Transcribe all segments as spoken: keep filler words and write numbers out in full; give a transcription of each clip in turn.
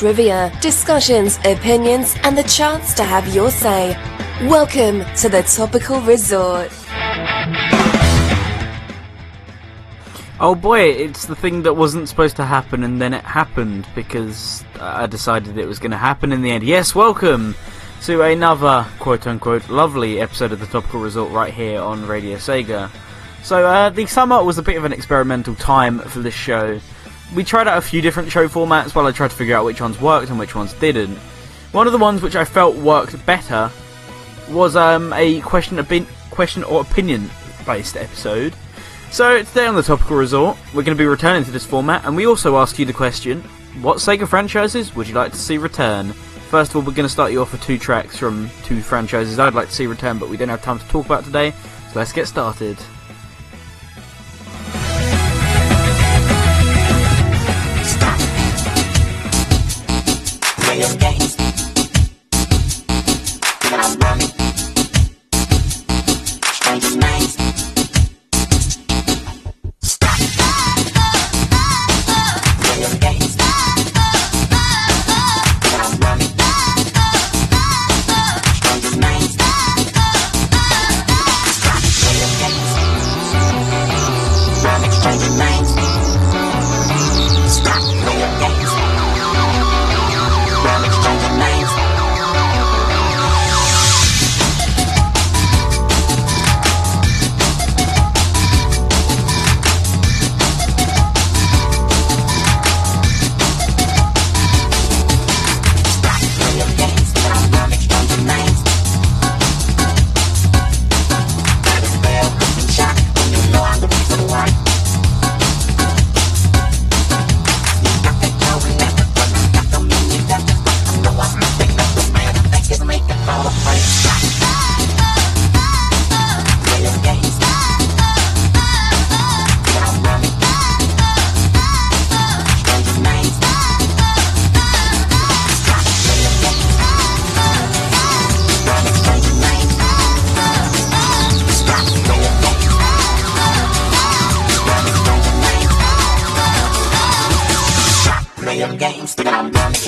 trivia, discussions, opinions, and the chance to have your say. Welcome to the Topical Resort. Oh boy, it's the thing that wasn't supposed to happen and then it happened because I decided it was going to happen in the end. Yes, welcome to another quote-unquote lovely episode of the Topical Resort right here on Radio Sega. So uh, the summer was a bit of an experimental time for this show. We tried out a few different show formats while I tried to figure out which ones worked and which ones didn't. One of the ones which I felt worked better was um, a question, opi- question or opinion-based episode. So today on the Topical Resort, we're going to be returning to this format, and we also ask you the question, what Sega franchises would you like to see return? First of all, we're going to start you off with two tracks from two franchises I'd like to see return, but we don't have time to talk about today, so let's get started. Games that I'm running,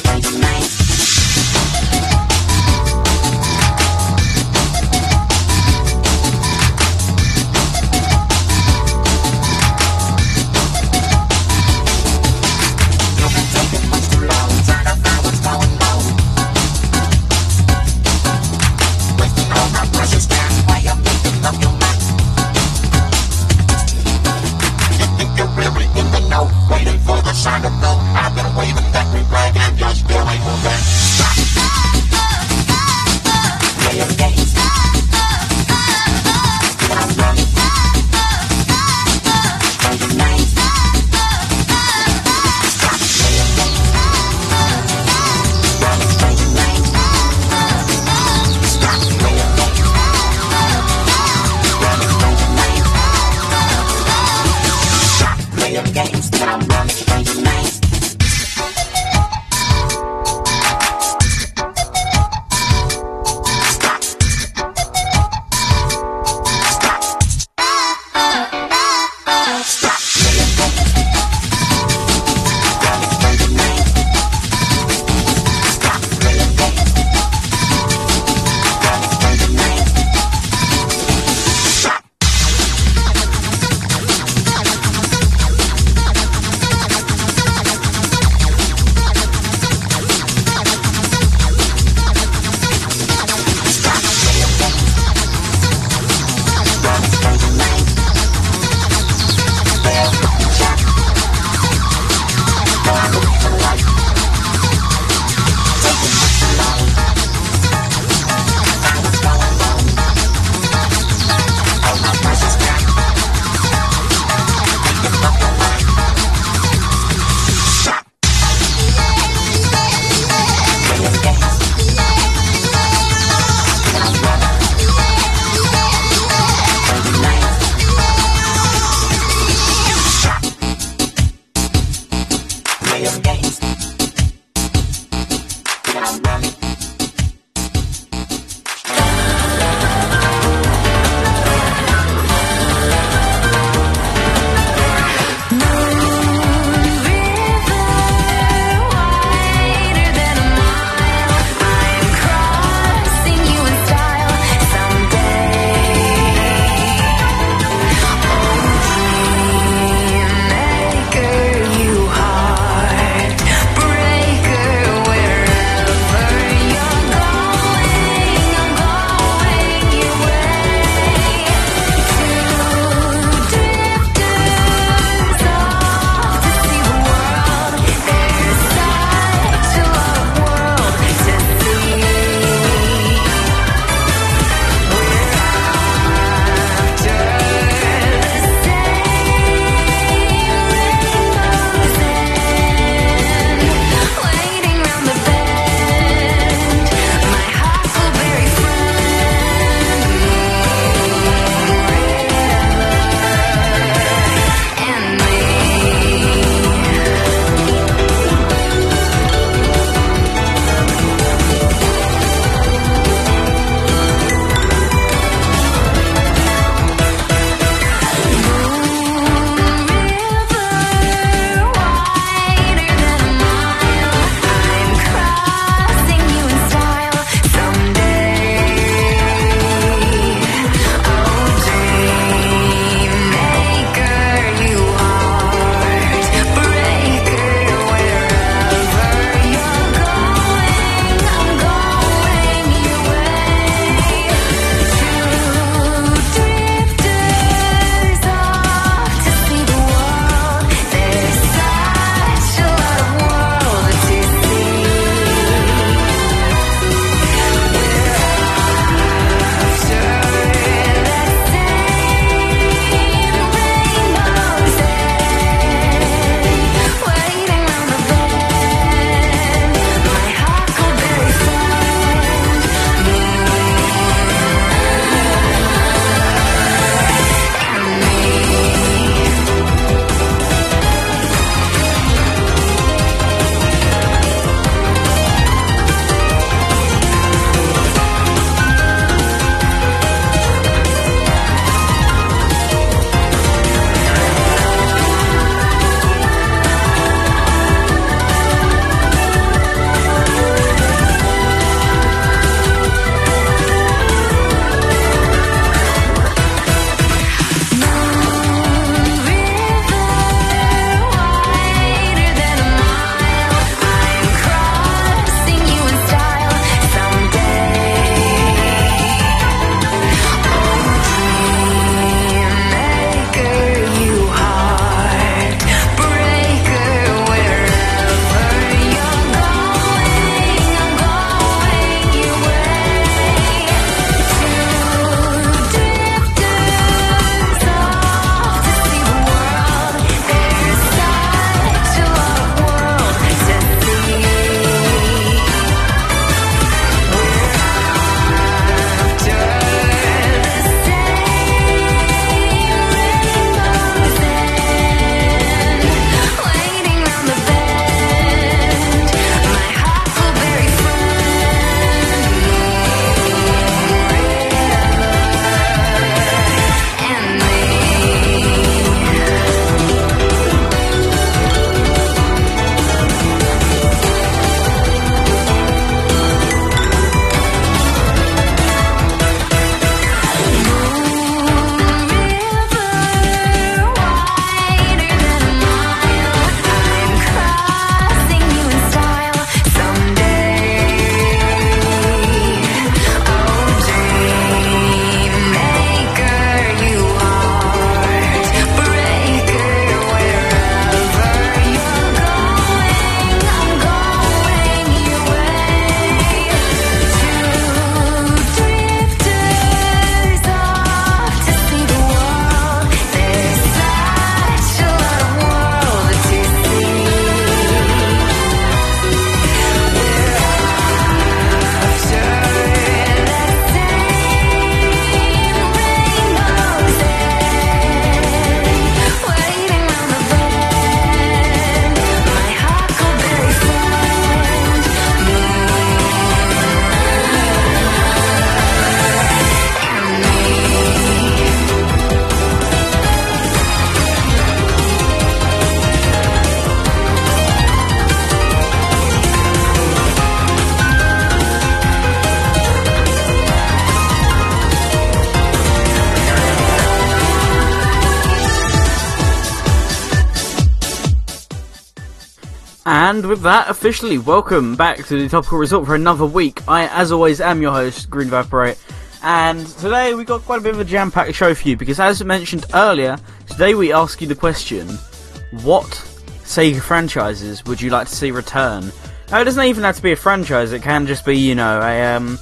And with that, officially, welcome back to the Topical Resort for another week. I, as always, am your host, Green Vaporate, and today we got quite a bit of a jam-packed show for you, because as mentioned earlier, today we ask you the question, what Sega franchises would you like to see return? Now, it doesn't even have to be a franchise, it can just be, you know, a, um,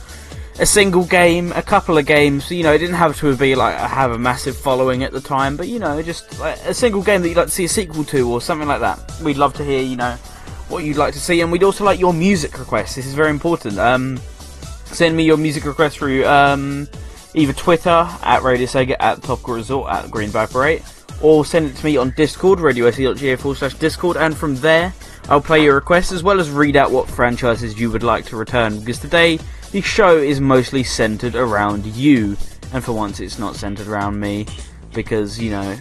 a single game, a couple of games, you know, it didn't have to be, like, have a massive following at the time, but, you know, just like, a single game that you'd like to see a sequel to, or something like that. We'd love to hear, you know, what you'd like to see, and we'd also like your music requests. This is very important. Um, send me your music requests through um, either Twitter, at Radio Sega, at Topical Resort, at Green Vaporate, or send it to me on Discord, radio sega dot g a forward slash discord, and from there, I'll play your requests, as well as read out what franchises you would like to return, because today, the show is mostly centred around you, and for once it's not centred around me, because, you know,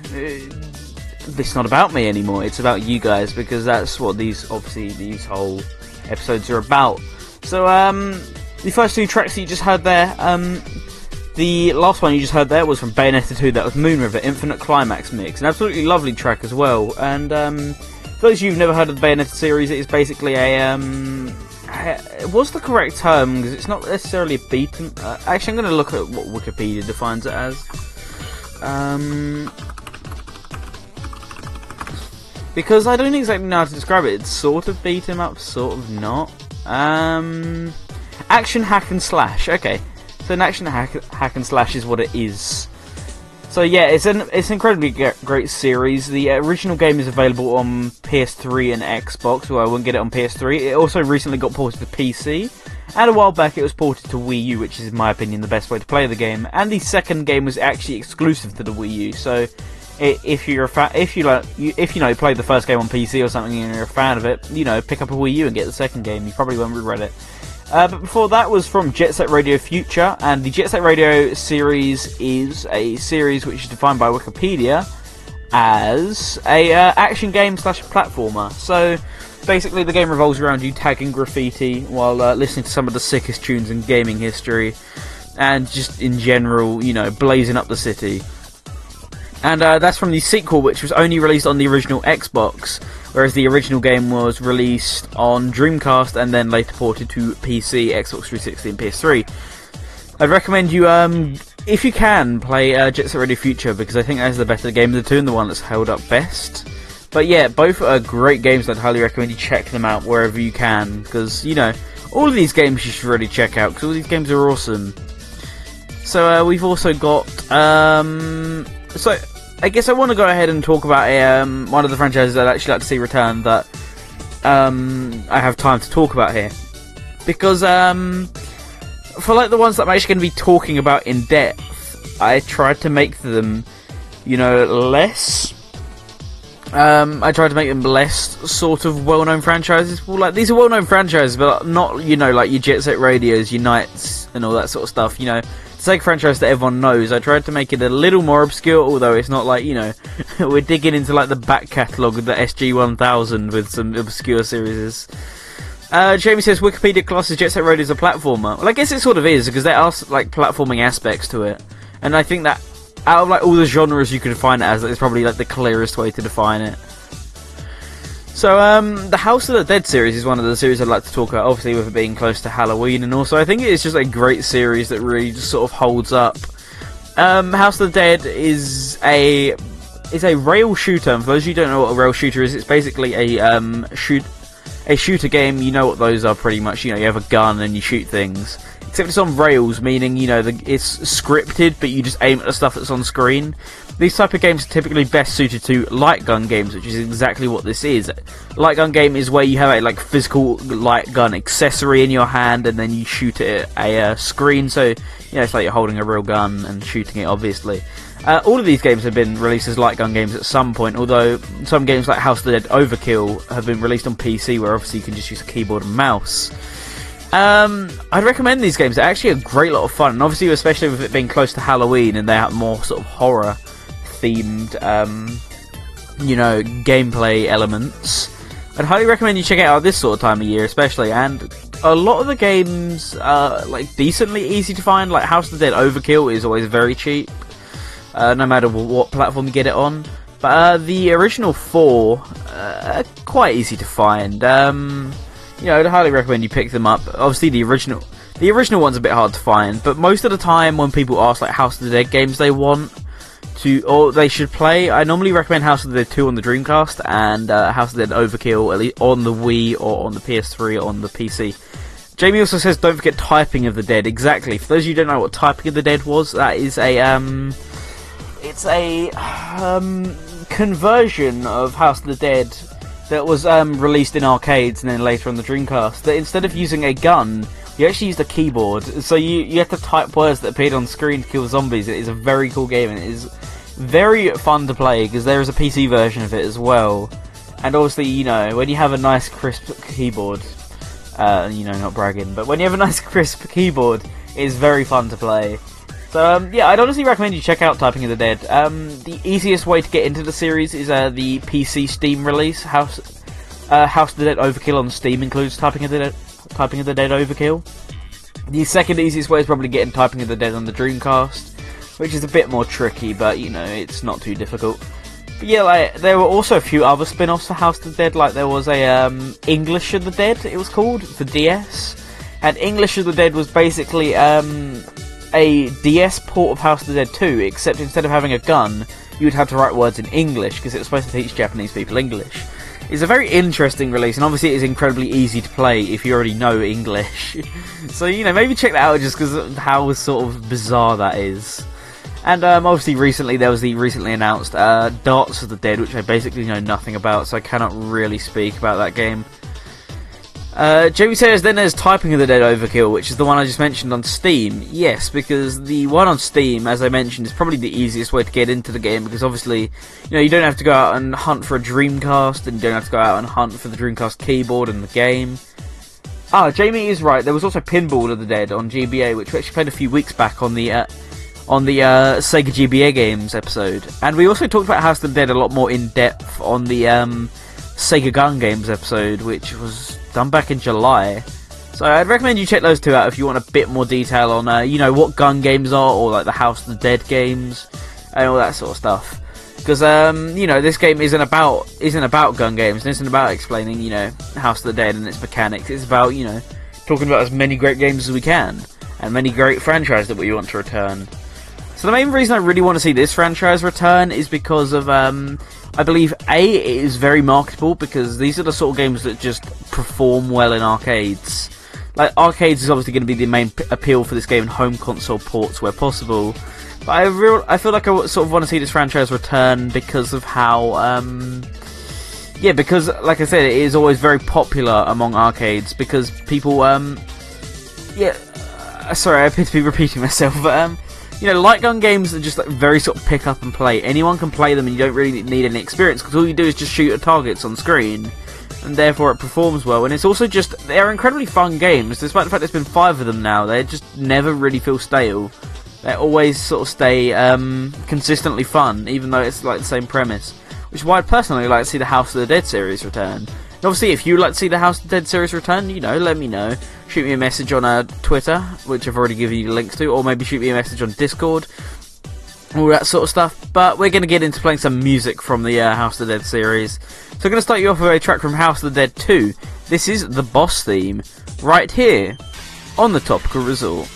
it's not about me anymore, it's about you guys, because that's what these, obviously, these whole episodes are about. So, um, the first two tracks that you just heard there, um, the last one you just heard there was from Bayonetta two, that was Moon River, Infinite Climax Mix, an absolutely lovely track as well, and, um... for those of you who've never heard of the Bayonetta series, it is basically a, um... what's the correct term? Because it's not necessarily a beaten... Uh, actually, I'm going to look at what Wikipedia defines it as. Um... Because I don't exactly know how to describe it. It's sort of beat 'em up, sort of not. Um... Action hack and slash. Okay. So an action hack, hack and slash is what it is. So yeah, it's an it's an incredibly great series. The original game is available on P S three and Xbox, although I wouldn't get it on P S three. It also recently got ported to P C, and a while back it was ported to Wii U, which is, in my opinion, the best way to play the game. And the second game was actually exclusive to the Wii U, so it, if you're a fa- if you like if you know play the first game on P C or something and you're a fan of it, you know, pick up a Wii U and get the second game. You probably won't regret it. Uh, but before that was from Jet Set Radio Future, and the Jet Set Radio series is a series which is defined by Wikipedia as a uh, action game slash platformer. So basically the game revolves around you tagging graffiti while uh, listening to some of the sickest tunes in gaming history, and just in general, you know, blazing up the city. And uh, that's from the sequel, which was only released on the original Xbox, whereas the original game was released on Dreamcast and then later ported to P C, Xbox three sixty, and P S three. I'd recommend you, um, if you can, play uh, Jet Set Radio Future, because I think that's the better game of the two and the one that's held up best. But yeah, both are great games, and I'd highly recommend you check them out wherever you can, because, you know, all of these games you should really check out, because all these games are awesome. So uh, we've also got... Um, So, I guess I want to go ahead and talk about a, um, one of the franchises I'd actually like to see return that um, I have time to talk about here. Because um, for like the ones that I'm actually going to be talking about in depth, I tried to make them, you know, less... Um, I tried to make them less sort of well-known franchises. Well, like, these are well-known franchises, but not, you know, like your Jet Set Radios, your Knights, and all that sort of stuff, you know. It's like a franchise that everyone knows. I tried to make it a little more obscure, although it's not like, you know, we're digging into like the back catalogue of the S G one thousand with some obscure series. Uh, Jamie says Wikipedia classes Jet Set Radio as a platformer. Well, I guess it sort of is, because there are like platforming aspects to it, and I think that out of like all the genres you could define it as, it's probably like the clearest way to define it. So, um, the House of the Dead series is one of the series I'd like to talk about, obviously with it being close to Halloween, and also I think it's just a great series that really just sort of holds up. Um, House of the Dead is a is a rail shooter, and for those of you who don't know what a rail shooter is, it's basically a, um, shoot, a shooter game. You know what those are pretty much, you know, you have a gun and you shoot things. Except it's on rails, meaning, you know, the, it's scripted, but you just aim at the stuff that's on screen. These type of games are typically best suited to light gun games, which is exactly what this is. Light gun game is where you have a like physical light gun accessory in your hand, and then you shoot it at a uh, screen. So, you know, it's like you're holding a real gun and shooting it, obviously. Uh, all of these games have been released as light gun games at some point, although some games like House of the Dead Overkill have been released on P C, where obviously you can just use a keyboard and mouse. Um, I'd recommend these games. They're actually a great lot of fun, and obviously, especially with it being close to Halloween, and they have more sort of horror-themed, um, you know, gameplay elements. I'd highly recommend you check it out this sort of time of year, especially. And a lot of the games are like decently easy to find. Like House of the Dead Overkill is always very cheap, uh, no matter what platform you get it on. But uh, the original four uh, are quite easy to find. Um, you know, I'd highly recommend you pick them up. Obviously, the original the original one's a bit hard to find, but most of the time when people ask like House of the Dead games they want to or they should play, I normally recommend House of the Dead two on the Dreamcast and uh, House of the Dead Overkill at least on the Wii or on the P S three or on the P C. Jamie also says, don't forget Typing of the Dead. Exactly. For those of you who don't know what Typing of the Dead was, that is a, um... It's a, um... conversion of House of the Dead that was, um, released in arcades and then later on the Dreamcast. That instead of using a gun, you actually used a keyboard. So you, you have to type words that appeared on screen to kill zombies. It is a very cool game, and it is very fun to play, because there is a P C version of it as well. And obviously, you know, when you have a nice, crisp keyboard... Uh, you know, not bragging, but when you have a nice crisp keyboard, it's very fun to play. So, um, yeah, I'd honestly recommend you check out Typing of the Dead. Um, the easiest way to get into the series is uh, the P C Steam release. House uh, House of the Dead Overkill on Steam includes Typing of the Dead, Typing of the Dead Overkill. The second easiest way is probably getting Typing of the Dead on the Dreamcast, which is a bit more tricky, but, you know, it's not too difficult. But yeah, like, there were also a few other spin-offs for House of the Dead, like there was a, um, English of the Dead, it was called, for D S. And English of the Dead was basically, um, a D S port of House of the Dead two, except instead of having a gun, you would have to write words in English, because it was supposed to teach Japanese people English. It's a very interesting release, and obviously it is incredibly easy to play if you already know English. So, you know, maybe check that out just because of how sort of bizarre that is. And um, obviously recently there was the recently announced uh, Darts of the Dead, which I basically know nothing about, so I cannot really speak about that game. Uh, Jamie says, then there's Typing of the Dead Overkill, which is the one I just mentioned on Steam. Yes, because the one on Steam, as I mentioned, is probably the easiest way to get into the game, because obviously, you know, you don't have to go out and hunt for a Dreamcast, and you don't have to go out and hunt for the Dreamcast keyboard and the game. Ah, Jamie is right, there was also Pinball of the Dead on G B A, which we actually played a few weeks back on the... Uh, on the uh, Sega G B A Games episode. And we also talked about House of the Dead a lot more in depth on the um, Sega Gun Games episode, which was done back in July. So I'd recommend you check those two out if you want a bit more detail on, uh, you know, what gun games are, or like the House of the Dead games, and all that sort of stuff. Because, um, you know, this game isn't about isn't about gun games, and isn't about explaining, you know, House of the Dead and its mechanics. It's about, you know, talking about as many great games as we can, and many great franchises that we want to return. So the main reason I really want to see this franchise return is because of, um, I believe, A, it is very marketable, because these are the sort of games that just perform well in arcades. Like, arcades is obviously going to be the main p- appeal for this game, and home console ports where possible. But I real I feel like I sort of want to see this franchise return because of how, um, yeah, because, like I said, it is always very popular among arcades, because people, um, yeah, sorry, I appear to be repeating myself, but, um, you know, light gun games are just like very sort of pick up and play. Anyone can play them, and you don't really need any experience, because all you do is just shoot at targets on screen, and therefore it performs well. And it's also just, they're incredibly fun games, despite the fact there's been five of them now. They just never really feel stale. They always sort of stay um, consistently fun, even though it's like the same premise. Which is why I personally like to see the House of the Dead series return. And obviously, if you like to see the House of the Dead series return, you know, let me know. Shoot me a message on uh, Twitter, which I've already given you links to, or maybe shoot me a message on Discord, all that sort of stuff. But we're going to get into playing some music from the uh, House of the Dead series. So I'm going to start you off with a track from House of the Dead two. This is the boss theme, right here on the Topical Resort.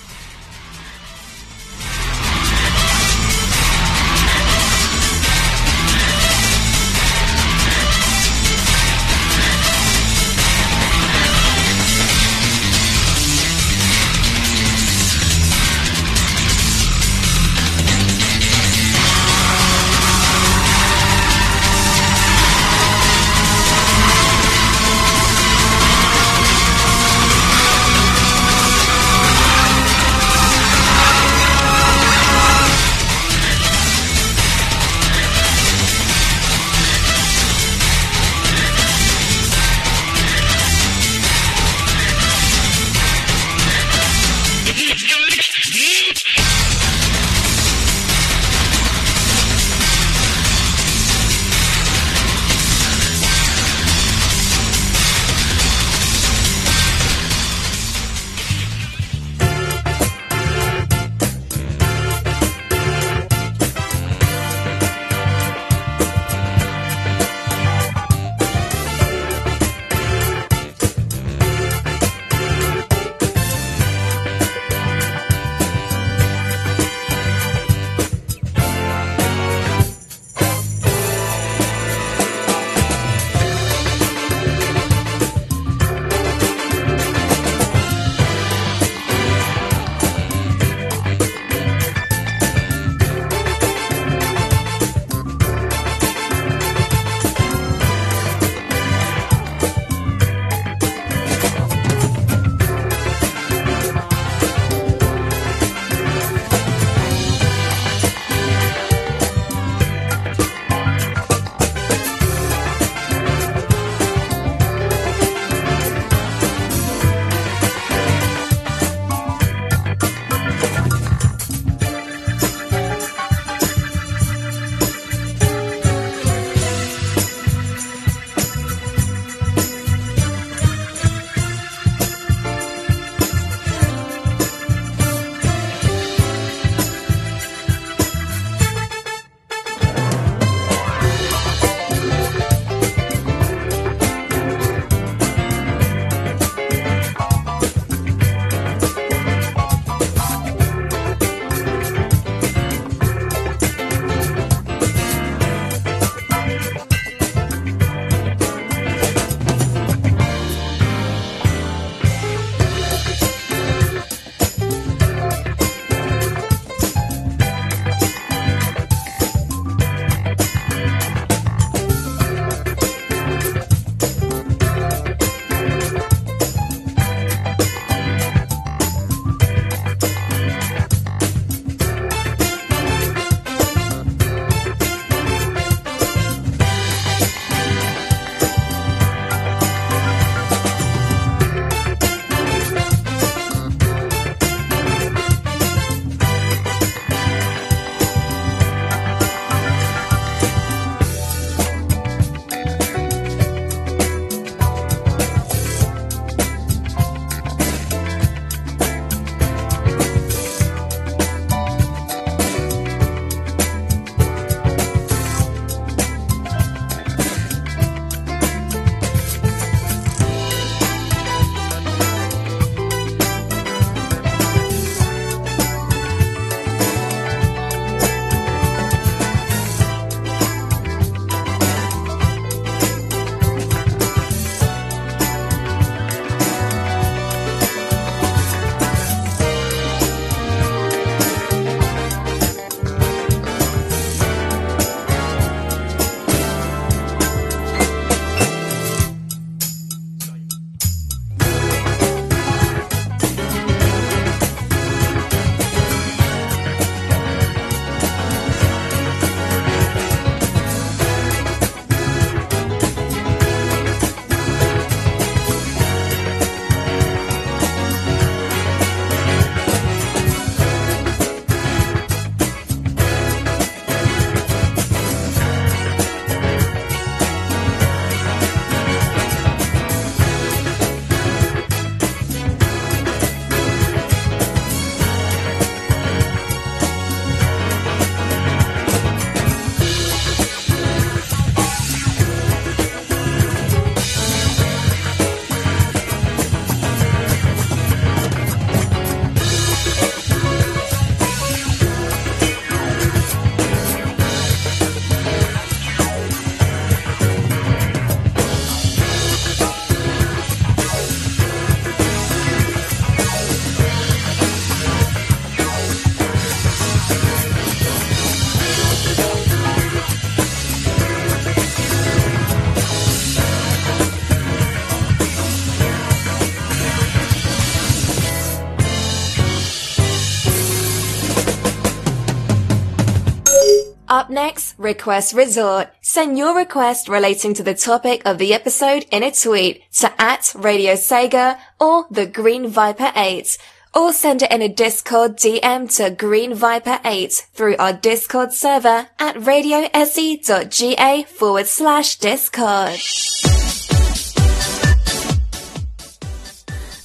Up next, Request Resort. Send your request relating to the topic of the episode in a tweet to at Radio Sega or the Green Viper eight, or send it in a Discord D M to Green Viper eight through our Discord server at radiose.ga forward slash Discord.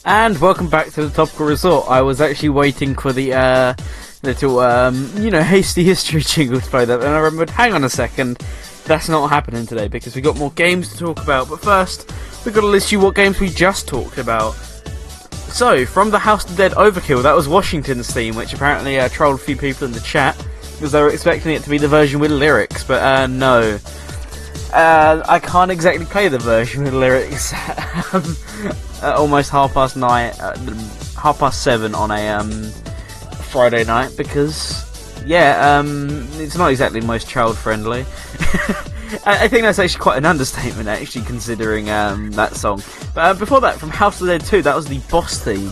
And welcome back to the Topical Resort. I was actually waiting for the, uh... little, um, you know, hasty history jingle to play that, and I remembered, hang on a second, that's not happening today because we got more games to talk about. But first, we've got to list you what games we just talked about. So, From the House to Dead Overkill, that was Washington's theme, which apparently uh, trolled a few people in the chat because they were expecting it to be the version with lyrics, but uh, no. Uh, I can't exactly play the version with lyrics at almost half past nine, uh, half past seven on a, um, Friday night, because yeah um it's not exactly most child friendly. I-, I think that's actually quite an understatement, actually, considering um that song. But uh, before that, From House of the Dead two, that was the boss theme.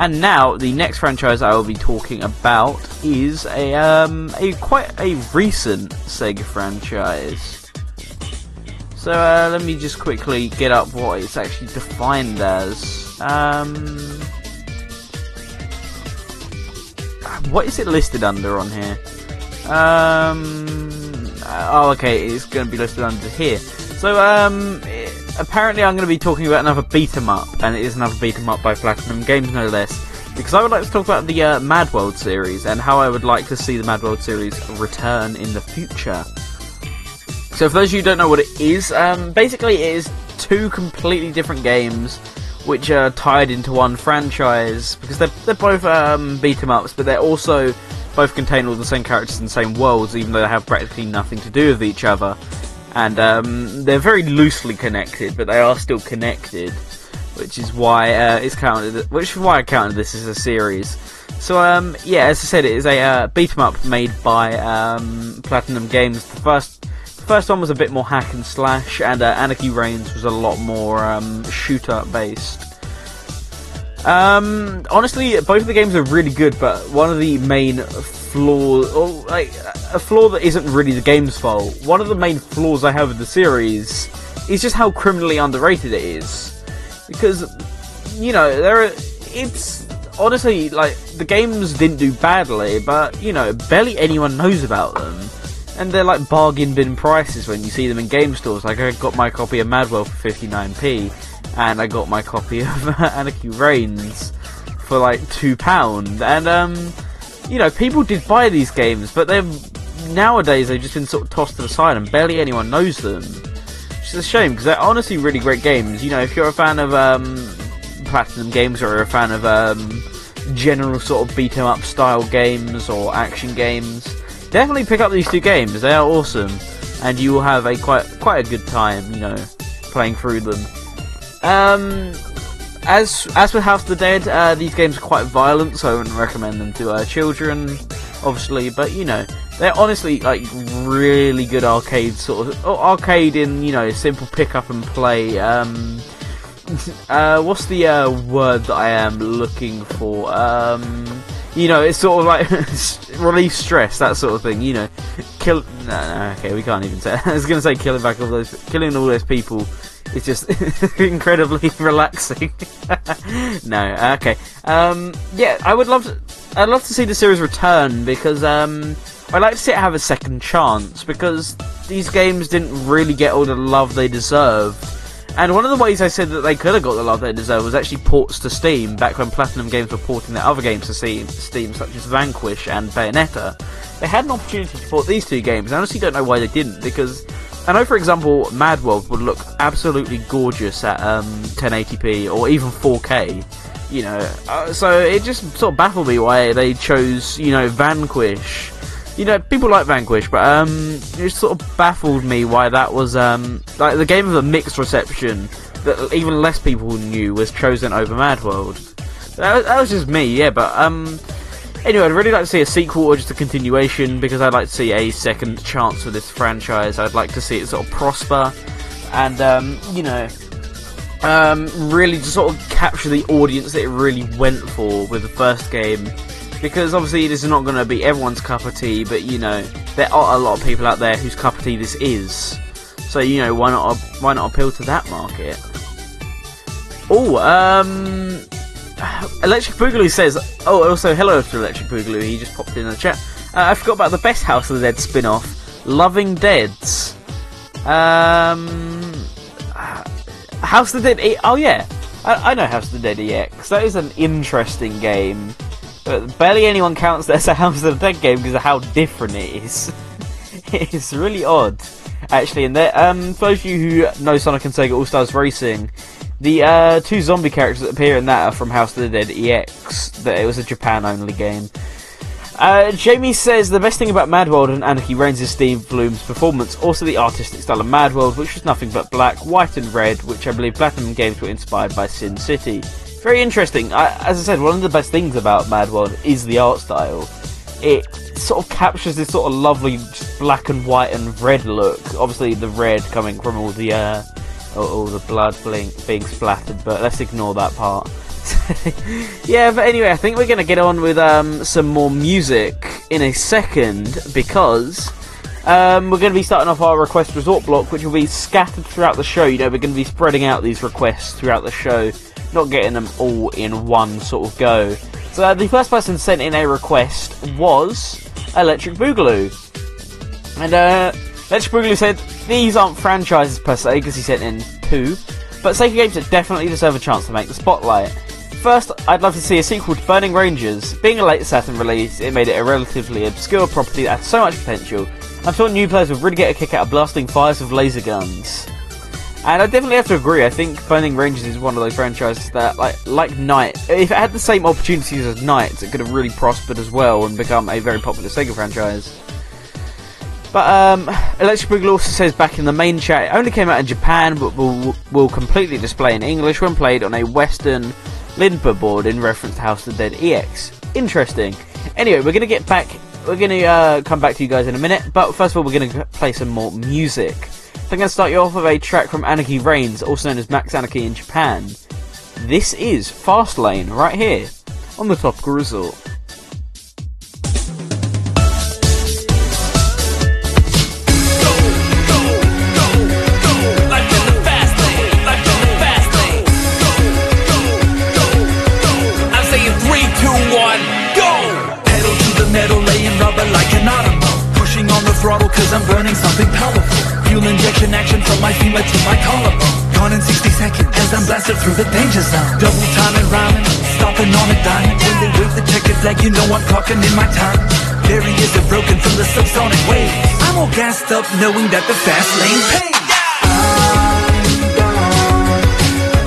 And now the next franchise I will be talking about is a um a quite a recent Sega franchise. So uh, let me just quickly get up what it's actually defined as. um What is it listed under on here? Um, oh, okay, it's going to be listed under here. So, um, it, apparently I'm going to be talking about another beat-em-up, and it is another beat-em-up by Platinum Games, no less, because I would like to talk about the uh, Mad World series, and how I would like to see the Mad World series return in the future. So, for those of you who don't know what it is, um, basically it is two completely different games which are tied into one franchise, because they're, they're both um, beat-em-ups, but they're also both contain all the same characters in the same worlds, even though they have practically nothing to do with each other. And um, they're very loosely connected, but they are still connected, which is why uh, it's counted. Which is why I counted this as a series. So um, yeah, as I said, it is a uh, beat-em-up made by um, Platinum Games. The first. First one was a bit more hack and slash, and uh, Anarchy Reigns was a lot more um, shooter based. Um, honestly, both of the games are really good, but one of the main flaws, or like a flaw that isn't really the game's fault, one of the main flaws I have with the series is just how criminally underrated it is. Because, you know, there are, it's honestly like the games didn't do badly, but you know, barely anyone knows about them. And they're like bargain bin prices when you see them in game stores. Like, I got my copy of Mad World for fifty-nine p, and I got my copy of Anarchy Reigns for like two pounds. And, um, you know, people did buy these games, but they're nowadays they've just been sort of tossed to the side and barely anyone knows them. Which is a shame, because they're honestly really great games. You know, if you're a fan of um, Platinum Games, or you're a fan of um, general sort of beat-em-up style games or action games, definitely pick up these two games. They are awesome, and you will have a quite quite a good time, you know, playing through them. Um, as as with House of the Dead, uh, these games are quite violent, so I wouldn't recommend them to uh, children, obviously. But you know, they're honestly like really good arcade sort of arcade in you know simple pick up and play. Um, uh, what's the uh, word that I am looking for? Um, You know, it's sort of like relieve stress, that sort of thing. You know, kill. No, no, okay, we can't even say that. I was going to say killing back all those, killing all those people is just incredibly relaxing. No, okay, um, yeah, I would love, to, I'd love to see the series return, because um, I'd like to see it have a second chance, because these games didn't really get all the love they deserved. And one of the ways I said that they could have got the love they deserved was actually ports to Steam, back when Platinum Games were porting their other games to Steam, Steam such as Vanquish and Bayonetta. They had an opportunity to port these two games, and I honestly don't know why they didn't, because I know, for example, Mad World would look absolutely gorgeous at um, ten eighty p or even four K, you know, uh, so it just sort of baffled me why they chose, you know, Vanquish. You know, people like Vanquish, but um, it sort of baffled me why that was um, like the game of a mixed reception that even less people knew was chosen over Mad World. That, that was just me, yeah. But um, anyway, I'd really like to see a sequel or just a continuation, because I'd like to see a second chance for this franchise. I'd like to see it sort of prosper, and um, you know, um, really just sort of capture the audience that it really went for with the first game. because obviously this is not going to be everyone's cup of tea, but you know, there are a lot of people out there whose cup of tea this is. So, you know, why not why not appeal to that market? Oh, um... Electric Boogaloo says... Oh, also, hello to Electric Boogaloo. He just popped in the chat. Uh, I forgot about the best House of the Dead spin-off, Loving Deads. Um... House of the Dead... E- oh, yeah. I-, I know House of the Dead E X. That is an interesting game. But barely anyone counts that as a House of the Dead game because of how different it is. It's really odd, actually. And there, um, for those of you who know Sonic and Sega All-Stars Racing... The uh, two zombie characters that appear in that are from House of the Dead E X. That it was a Japan-only game. Uh, Jamie says, the best thing about Mad World and Anarchy Reigns is Steve Bloom's performance. Also the artistic style of Mad World, which was nothing but black, white and red, which I believe Platinum Games were inspired by Sin City. Very interesting. I, as I said, one of the best things about Mad World is the art style. It sort of captures this sort of lovely black and white and red look. Obviously the red coming from all the... Uh, all the blood blink being splattered, but let's ignore that part. Yeah, but anyway, I think we're going to get on with um, some more music in a second, because um, we're going to be starting off our request resort block, which will be scattered throughout the show. You know, we're going to be spreading out these requests throughout the show, not getting them all in one sort of go. So uh, the first person sent in a request was Electric Boogaloo. And uh, Electric Boogaloo said... These aren't franchises per se, because he sent in two, but Sega games that definitely deserve a chance to make the spotlight. First, I'd love to see a sequel to Burning Rangers. Being a late Saturn release, it made it a relatively obscure property that had so much potential. I'm sure new players would really get a kick out of blasting fires with laser guns. And I definitely have to agree, I think Burning Rangers is one of those franchises that, like, like Knight, if it had the same opportunities as Knight, it could have really prospered as well and become a very popular Sega franchise. But um, Electric Boogaloo also says back in the main chat, it only came out in Japan, but will, will completely display in English when played on a Western Linpa board in reference to House of the Dead E X. Interesting. Anyway, we're going to get back, we're going to uh, come back to you guys in a minute, but first of all, we're going to play some more music. So I'm going to start you off with a track from Anarchy Reigns, also known as Max Anarchy in Japan. This is Fastlane, right here, on the Topical Resort. Cause I'm burning something powerful. Fuel injection action from my femur to my collarbone. Gone in sixty seconds as I'm blasted through the danger zone. Double time and rhyming, stopping on a dime. When they wave the checkered flag, you know I'm clocking in my time. Barriers are broken from the subsonic wave. I'm all gassed up knowing that the fast lane pays.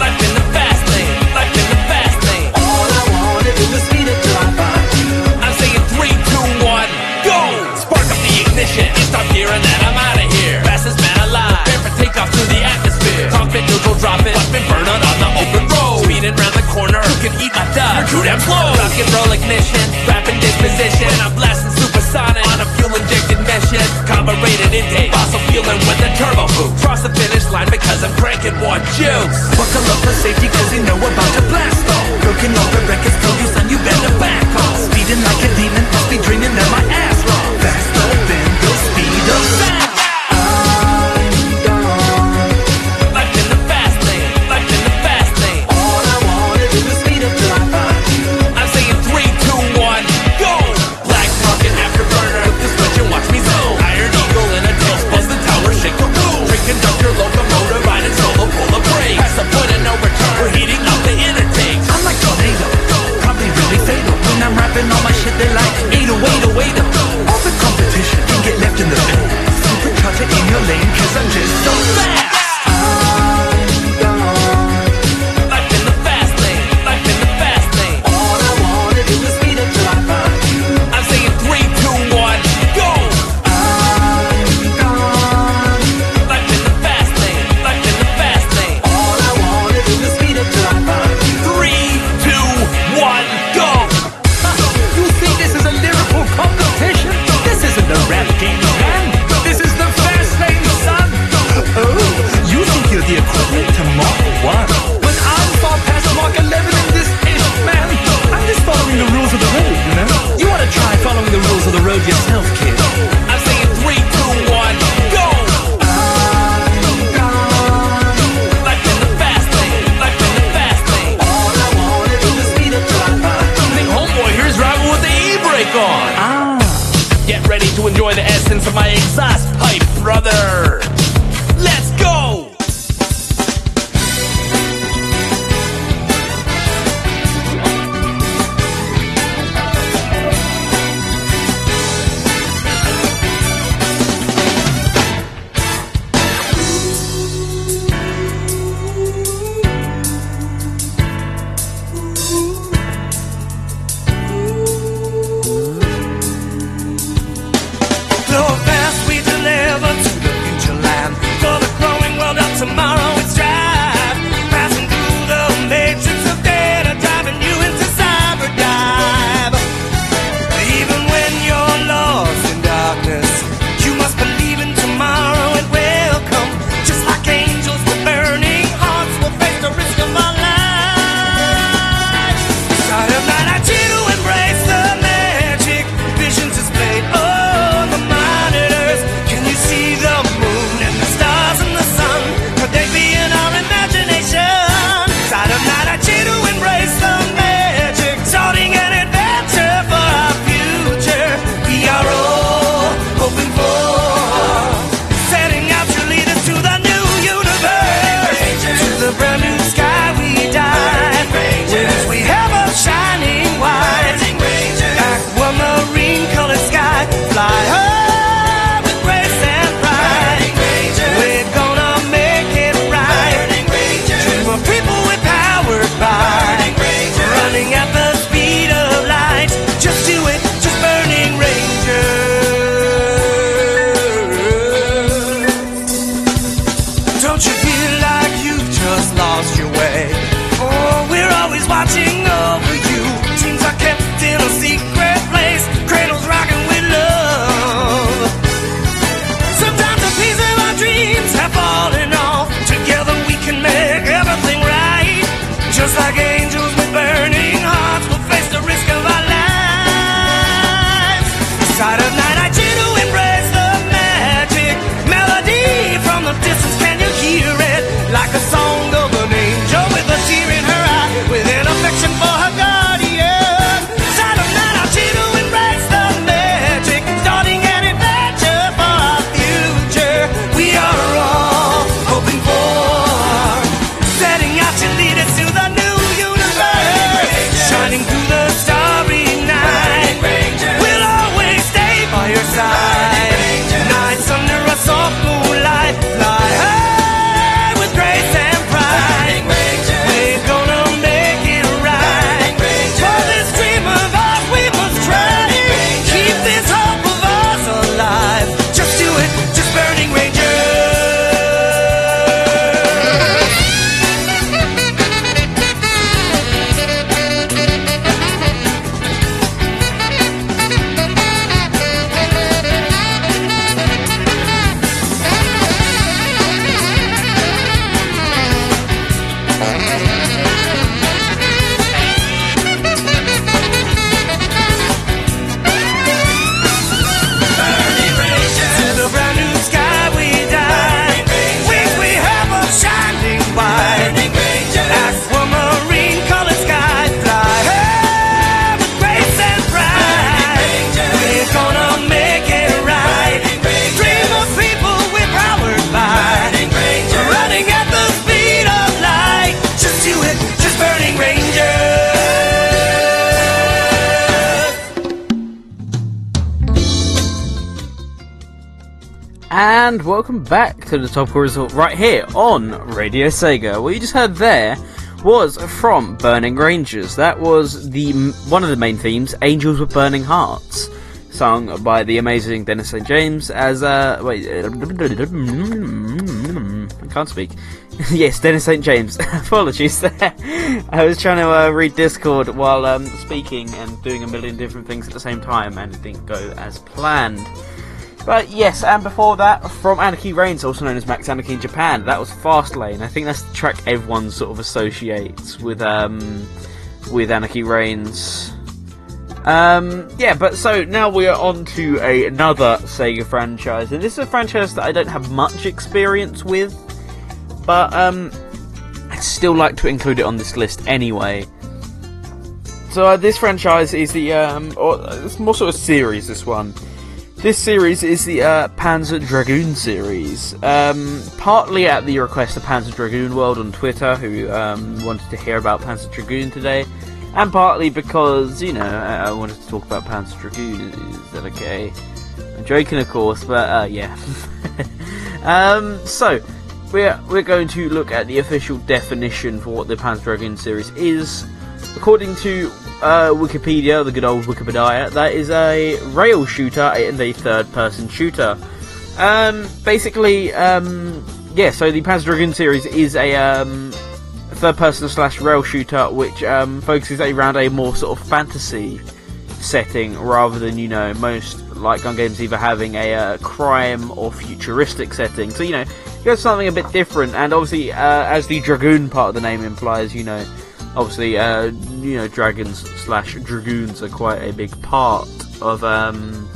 Life in the fast lane, life in the fast lane. All I wanna do is speed it till I find you. I'm saying three, two, one, go! Spark up the ignition. Stop here and then I'm out of here. Fastest man alive. Prepare for takeoff to the atmosphere. Cockpit neutral, drop it. Buffin' burn out on the open road. Speeding round the corner. Who can eat my dog? You're too damn slow. Rock and roll ignition. Rapid disposition. When I'm blasting supersonic on a fuel injected mission. Carbureted intake. Fossil fueling with a turbo boot. Cross the finish line because I'm cranking more juice. Buckle up for safety cause you know we're about to blast off. Cooking all the records, produce and you better back off. Speeding like a demon. Must be dreaming that my ass wrong. Faster than the speed of sound. I'm gone. Life in the fast lane, life in the fast lane. All I wanna do is speed up till I find you. I'm saying three, two, one, go! Black rocket afterburner, look this switch and watch me zone. Iron Eagle in a tail, bust the tower, shake the room. Drink conductor, locomotor, riding solo, pull a brake. Pass the point of no return, we're heating up the listen to my exhaust hype, brother. Let's go! And welcome back to the Topical Resort right here on Radio Sega. What you just heard there was from Burning Rangers. That was the one of the main themes, Angels with Burning Hearts, sung by the amazing Dennis Saint James as... Uh, wait... I can't speak. Yes, Dennis Saint James. Apologies there. I was trying to uh, read Discord while um, speaking and doing a million different things at the same time, and it didn't go as planned. But yes, and before that, from Anarchy Reigns, also known as Max Anarchy in Japan, that was Fastlane. I think that's the track everyone sort of associates with um, with Anarchy Reigns. Um, yeah, but so now we are on to a, another Sega franchise, and this is a franchise that I don't have much experience with, but um, I'd still like to include it on this list anyway. So uh, this franchise is the, um, or it's more sort of series, this one. This series is the uh, Panzer Dragoon series, um, partly at the request of Panzer Dragoon World on Twitter, who um, wanted to hear about Panzer Dragoon today, and partly because, you know, I, I wanted to talk about Panzer Dragoon. Is that okay? I'm joking, of course, but uh, yeah. um, so, we're, we're going to look at the official definition for what the Panzer Dragoon series is. According to uh, Wikipedia, the good old Wikipedia, that is a rail shooter and a third-person shooter. Um, basically, um, yeah, so the Panzer Dragoon series is a um, third-person slash rail shooter which um, focuses around a more sort of fantasy setting rather than, you know, most light gun games either having a uh, crime or futuristic setting. So, you know, you have something a bit different, and obviously, uh, as the Dragoon part of the name implies, you know, obviously, uh, you know, dragons slash dragoons are quite a big part of um,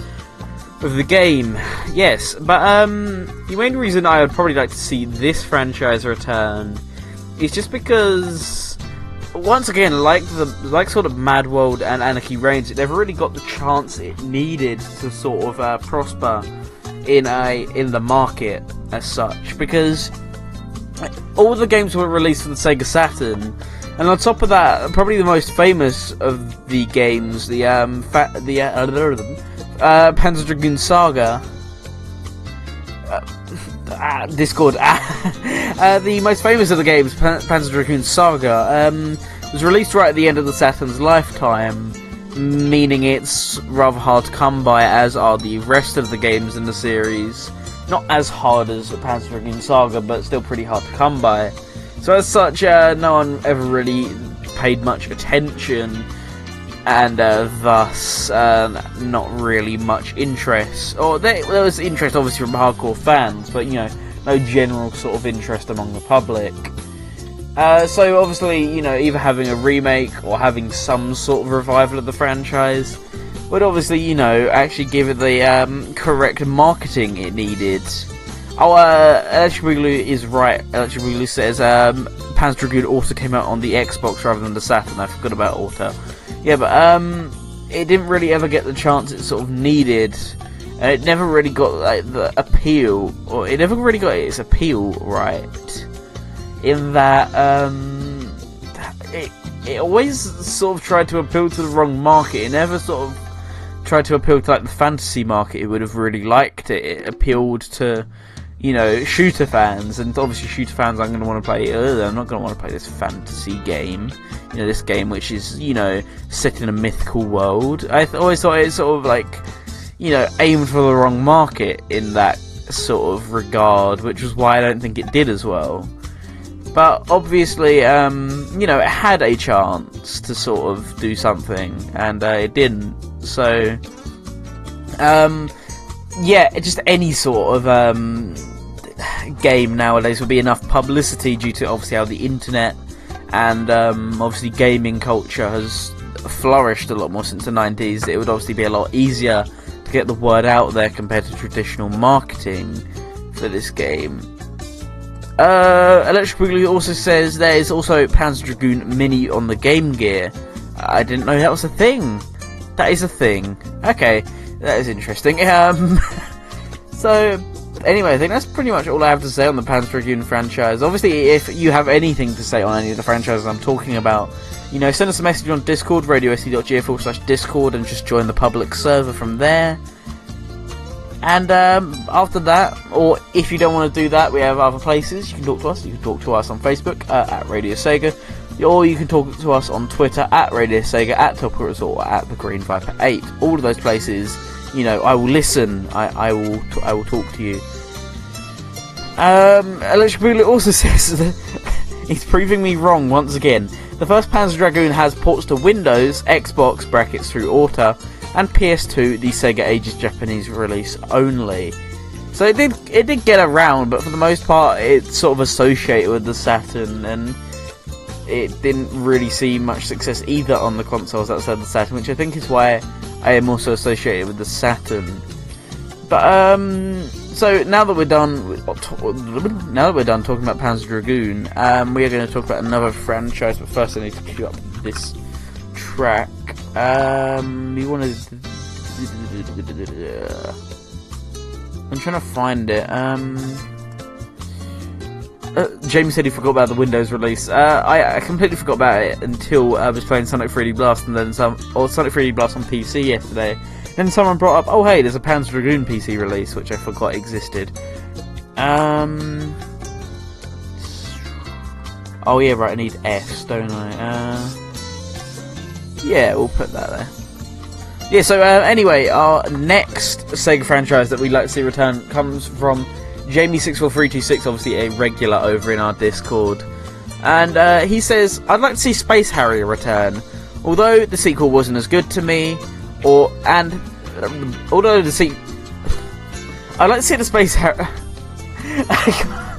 of the game. Yes, but um, the main reason I would probably like to see this franchise return is just because, once again, like the like sort of Mad World and Anarchy Reigns, it never really got the chance it needed to sort of uh, prosper in a in the market as such, because all the games were released for the Sega Saturn. And on top of that, probably the most famous of the games, the um, fa the uh, uh, Panzer Dragoon Saga, uh, uh, Discord, uh, the most famous of the games, Pan Panzer Dragoon Saga, um, was released right at the end of the Saturn's lifetime, meaning it's rather hard to come by, as are the rest of the games in the series. Not as hard as the Panzer Dragoon Saga, but still pretty hard to come by. So as such, uh, no one ever really paid much attention, and uh, thus uh, not really much interest. Or there, there was interest, obviously, from hardcore fans, but, you know, no general sort of interest among the public. Uh, so obviously, you know, either having a remake or having some sort of revival of the franchise would obviously, you know, actually give it the um, correct marketing it needed. Oh, uh, Electric Boogaloo is right. Electric Boogaloo says, um, Panzer Dragoon also came out on the Xbox rather than the Saturn. I forgot about Auto. Yeah, but, um, it didn't really ever get the chance it sort of needed. And it never really got, like, the appeal, or it never really got its appeal right. In that, um, it, it always sort of tried to appeal to the wrong market. It never sort of tried to appeal to, like, the fantasy market. It would have really liked it. It appealed to, you know, shooter fans, and obviously shooter fans aren't going to want to play, oh, I'm not going to want to play this fantasy game, you know, this game which is, you know, set in a mythical world. I th always thought it sort of, like, you know, aimed for the wrong market in that sort of regard, which was why I don't think it did as well. But obviously, um, you know, it had a chance to sort of do something, and uh, it didn't, so, um, yeah, just any sort of, um, game nowadays would be enough publicity due to obviously how the internet and um, obviously gaming culture has flourished a lot more since the nineties. It would obviously be a lot easier to get the word out there compared to traditional marketing for this game. Uh, Electric Boogaloo also says there is also Panzer Dragoon Mini on the Game Gear. I didn't know that was a thing. That is a thing. Okay, that is interesting. Um, so... Anyway, I think that's pretty much all I have to say on the Panzer Dragoon franchise. Obviously, if you have anything to say on any of the franchises I'm talking about, you know, send us a message on Discord, radio S C dot G forward slash Discord, and just join the public server from there. And um, after that, or if you don't want to do that, we have other places. You can talk to us. You can talk to us on Facebook, uh, at Radio Sega, or you can talk to us on Twitter, at Radio Sega, at Topical Resort, at the Green Vaporate. All of those places, you know, I will listen, I, I will t I will talk to you. Um, Electric Boogaloo also says that he's proving me wrong once again. The first Panzer Dragoon has ports to Windows, Xbox, brackets through Auto, and P S two, the Sega Ages Japanese release only. So it did, it did get around, but for the most part it's sort of associated with the Saturn, and it didn't really see much success either on the consoles outside the Saturn, which I think is why I am also associated with the Saturn. But um, so now that we're done, with, now that we're done talking about Panzer Dragoon, um, we are going to talk about another franchise. But first, I need to queue up this track. Um, you want to I'm trying to find it. Um, uh, James said he forgot about the Windows release. Uh, I, I completely forgot about it until I was playing Sonic three D Blast and then some, or Sonic three D Blast on P C yesterday. Then someone brought up, oh hey, there's a Panzer Dragoon P C release, which I forgot existed. Um. Oh yeah, right. I need F's, don't I? Uh, yeah, we'll put that there. Yeah. So uh, anyway, our next Sega franchise that we'd like to see return comes from Jamie six four three two six, obviously a regular over in our Discord, and uh, he says, "I'd like to see Space Harrier return, although the sequel wasn't as good to me." Or, and, um, although the see, I'd like to see the Space Harrier, I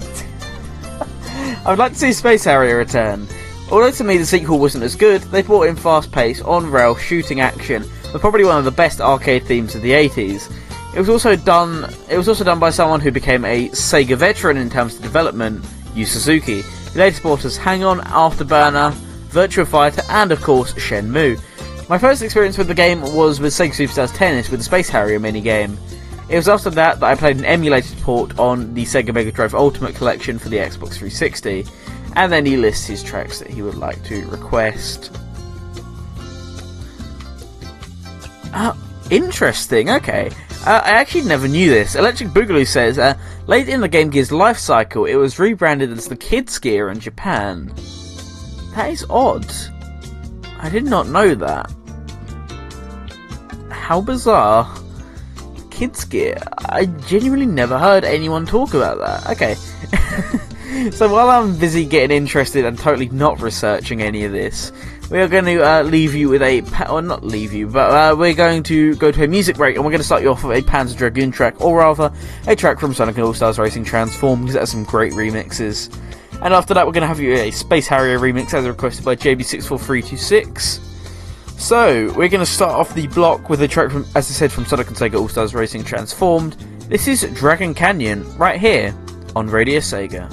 would like to see Space Harrier return. Although to me the sequel wasn't as good, they brought in fast pace, on rail, shooting action, but probably one of the best arcade themes of the eighties. It was also done, it was also done by someone who became a Sega veteran in terms of development, Yu Suzuki. He later brought us Hang On, Afterburner, Virtua Fighter, and of course Shenmue. My first experience with the game was with Sega Superstars Tennis with the Space Harrier minigame. It was after that that I played an emulated port on the Sega Mega Drive Ultimate Collection for the Xbox three sixty, and then he lists his tracks that he would like to request. Ah, uh, interesting, okay. Uh, I actually never knew this. Electric Boogaloo says, uh, late in the Game Gear's life cycle, it was rebranded as the Kids Gear in Japan. That is odd. I did not know that. How bizarre. Kids Gear. I genuinely never heard anyone talk about that. Okay. So while I'm busy getting interested and totally not researching any of this, we are going to uh, leave you with a... Pa- or not leave you, but uh, we're going to go to a music break, and we're going to start you off with a Panzer Dragoon track, or rather, a track from Sonic and All-Stars Racing Transformed, because that's some great remixes. And after that, we're going to have you a Space Harrier remix, as requested by J B six four three two six. So, we're going to start off the block with a track from, as I said, from Sonic and Sega All-Stars Racing Transformed. This is Dragon Canyon, right here on Radio Sega.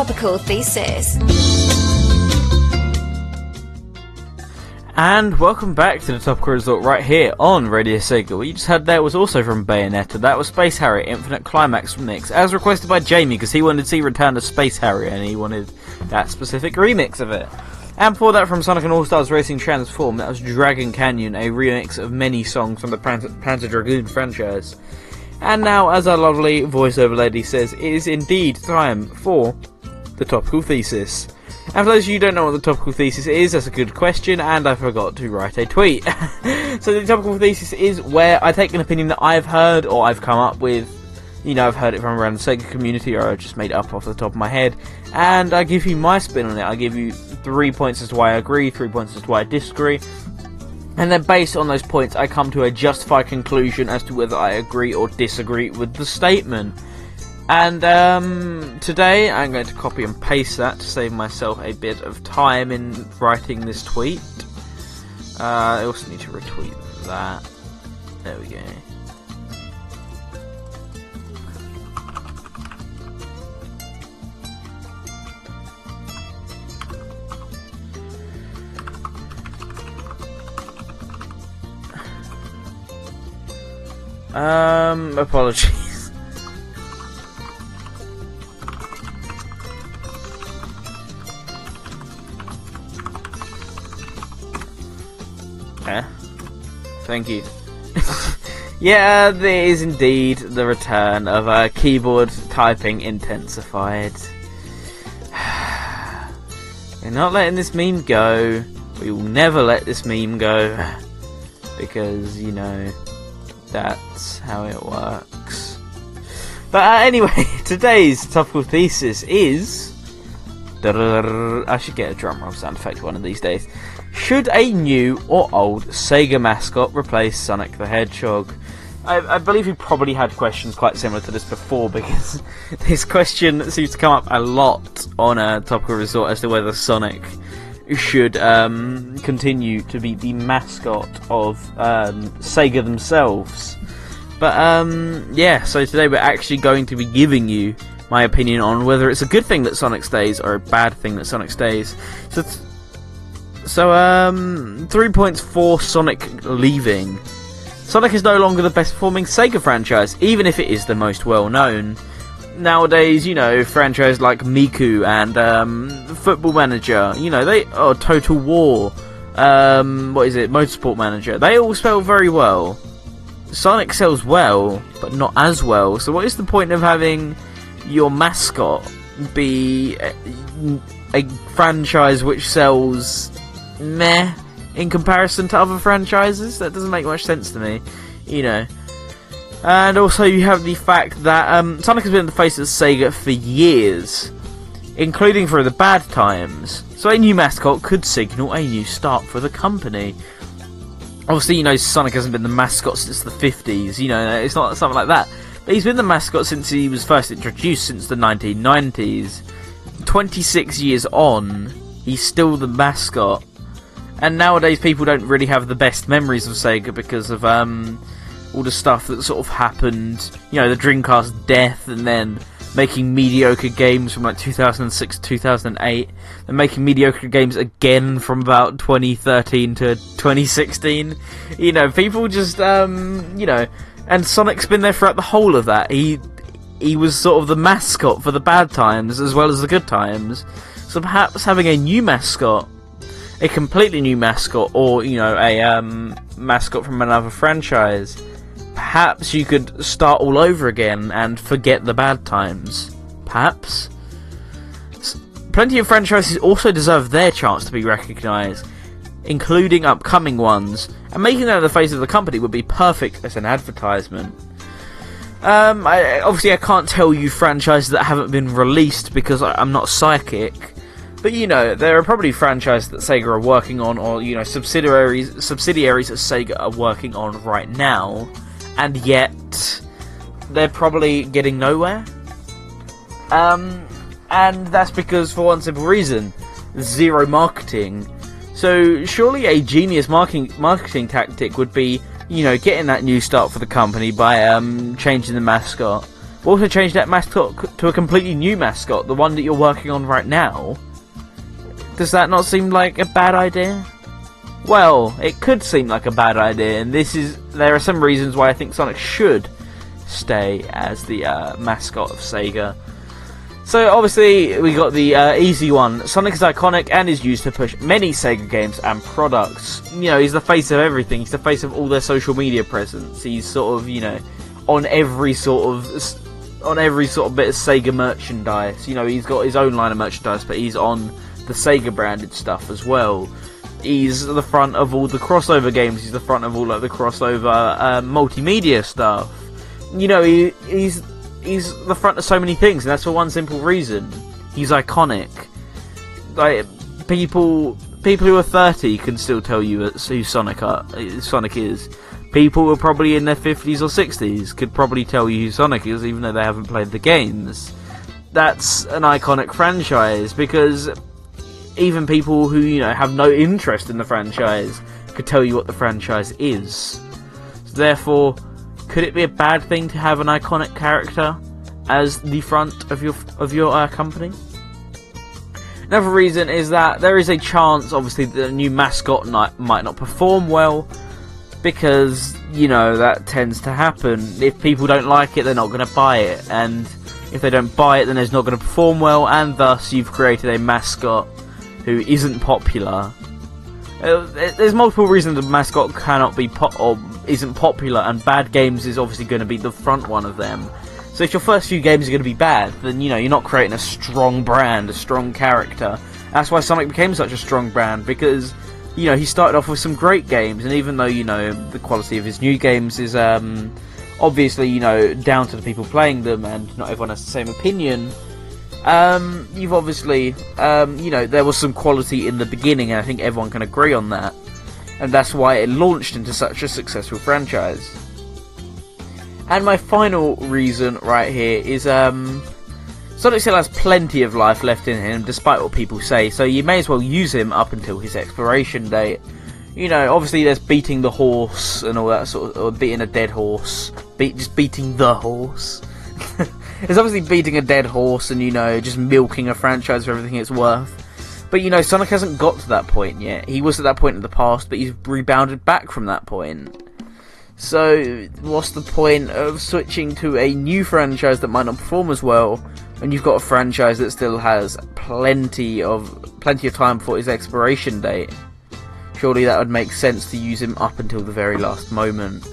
Topical Thesis. And welcome back to the Topical Resort right here on Radio Sega. What you just heard there was also from Bayonetta. That was Space Harrier Infinite Climax Remix, as requested by Jamie, because he wanted to see Return of Space Harrier, and he wanted that specific remix of it. And before that, from Sonic and All-Stars Racing Transform, that was Dragon Canyon, a remix of many songs from the Pan- Panzer Dragoon franchise. And now, as our lovely voiceover lady says, it is indeed time for the Topical Thesis. And for those of you who don't know what the Topical Thesis is, that's a good question, and I forgot to write a tweet. So the Topical Thesis is where I take an opinion that I've heard, or I've come up with, you know, I've heard it from around the Sega community, or I just made it up off the top of my head, and I give you my spin on it. I give you three points as to why I agree, three points as to why I disagree, and then based on those points I come to a justified conclusion as to whether I agree or disagree with the statement. And um, today I'm going to copy and paste that to save myself a bit of time in writing this tweet. Uh, I also need to retweet that. There we go. Um, apologies. Yeah. Thank you. Yeah, there is indeed the return of uh, keyboard typing intensified. We're not letting this meme go. We will never let this meme go. Because, you know, that's how it works. But uh, anyway, today's Topical Thesis is... I should get a drum roll sound effect one of these days. Should a new or old Sega mascot replace Sonic the Hedgehog? I, I believe we probably had questions quite similar to this before, because this question seems to come up a lot on a Topical Resort as to whether Sonic should um, continue to be the mascot of um, Sega themselves. But um, yeah, so today we're actually going to be giving you my opinion on whether it's a good thing that Sonic stays or a bad thing that Sonic stays. So, th- so um, three points for Sonic leaving. Sonic is no longer the best performing Sega franchise, even if it is the most well known. Nowadays, you know, franchises like Miku and um, Football Manager, you know, they are Total War, um, what is it, Motorsport Manager, they all sell very well. Sonic sells well, but not as well, so what is the point of having your mascot be a, a franchise which sells meh in comparison to other franchises? That doesn't make much sense to me, you know. And also you have the fact that um, Sonic has been in the face of Sega for years, including through the bad times, so a new mascot could signal a new start for the company. Obviously, you know, Sonic hasn't been the mascot since the fifties, you know, it's not something like that. But he's been the mascot since he was first introduced, since the nineteen nineties. twenty-six years on, he's still the mascot. And nowadays people don't really have the best memories of Sega because of... um. all the stuff that sort of happened, you know, the Dreamcast death, and then making mediocre games from like two thousand six to two thousand eight, and making mediocre games again from about twenty thirteen to twenty sixteen. You know, people just, um, you know, and Sonic's been there throughout the whole of that. He he was sort of the mascot for the bad times as well as the good times. So perhaps having a new mascot, a completely new mascot, or, you know, a um, mascot from another franchise, perhaps you could start all over again and forget the bad times. Perhaps. Plenty of franchises also deserve their chance to be recognised, including upcoming ones, and making that the face of the company would be perfect as an advertisement. Um, I, obviously I can't tell you franchises that haven't been released because I, I'm not psychic, but you know, there are probably franchises that Sega are working on, or, you know, subsidiaries, subsidiaries that Sega are working on right now, and yet they're probably getting nowhere. Um, and that's because, for one simple reason, zero marketing. So surely a genius marketing marketing tactic would be, you know, getting that new start for the company by um, changing the mascot, We'll also change that mascot to a completely new mascot, the one that you're working on right now. Does that not seem like a bad idea? Well, it could seem like a bad idea, and this is there are some reasons why I think Sonic should stay as the uh, mascot of Sega. So obviously we got the uh, easy one. Sonic is iconic and is used to push many Sega games and products. You know, he's the face of everything. He's the face of all their social media presence. He's sort of, you know, on every sort of on every sort of bit of Sega merchandise. You know, he's got his own line of merchandise, but he's on the Sega branded stuff as well. He's the front of all the crossover games. He's the front of all like the crossover uh, multimedia stuff. You know, he, he's. He's the front of so many things, and that's for one simple reason. He's iconic. Like, people people who are thirty can still tell you who Sonic are, Sonic is. People who are probably in their fifties or sixties could probably tell you who Sonic is, even though they haven't played the games. That's an iconic franchise, because even people who, you know, have no interest in the franchise could tell you what the franchise is. So therefore, could it be a bad thing to have an iconic character as the front of your of your uh, company? Another reason is that there is a chance, obviously, that a new mascot might, might not perform well, because, you know, that tends to happen. If people don't like it, they're not going to buy it, and if they don't buy it, then it's not going to perform well, and thus you've created a mascot who isn't popular. There's multiple reasons the mascot cannot be po- or isn't popular, and bad games is obviously going to be the front one of them. So if your first few games are going to be bad, then, you know, you're not creating a strong brand, a strong character. That's why Sonic became such a strong brand, because, you know, he started off with some great games, and even though, you know, the quality of his new games is um, obviously, you know, down to the people playing them, and not everyone has the same opinion. Um, you've obviously, um, you know, there was some quality in the beginning, and I think everyone can agree on that. And that's why it launched into such a successful franchise. And my final reason right here is, um, Sonic still has plenty of life left in him, despite what people say, so you may as well use him up until his expiration date. You know, obviously there's beating the horse and all that sort of, or beating a dead horse, Be- just beating the horse. It's obviously beating a dead horse and, you know, just milking a franchise for everything it's worth. But, you know, Sonic hasn't got to that point yet. He was at that point in the past, but he's rebounded back from that point. So, what's the point of switching to a new franchise that might not perform as well when you've got a franchise that still has plenty of plenty of time before his expiration date? Surely that would make sense to use him up until the very last moment.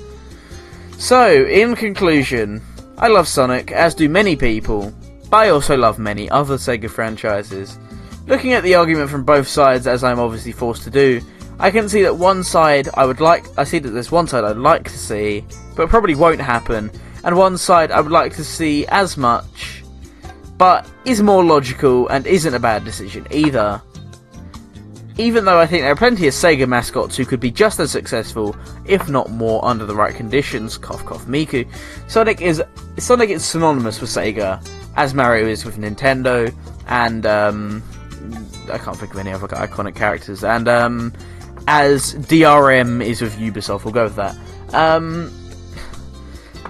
So, in conclusion, I love Sonic, as do many people, but I also love many other Sega franchises. Looking at the argument from both sides, as I'm obviously forced to do, I can see that one side I would like, I see that there's one side I'd like to see, but probably won't happen, and one side I would like to see as much, but is more logical and isn't a bad decision either. Even though I think there are plenty of Sega mascots who could be just as successful, if not more, under the right conditions, cough cough Miku, Sonic is Sonic is synonymous with Sega, as Mario is with Nintendo, and um, I can't think of any other iconic characters, and um, as D R M is with Ubisoft, we'll go with that. Um,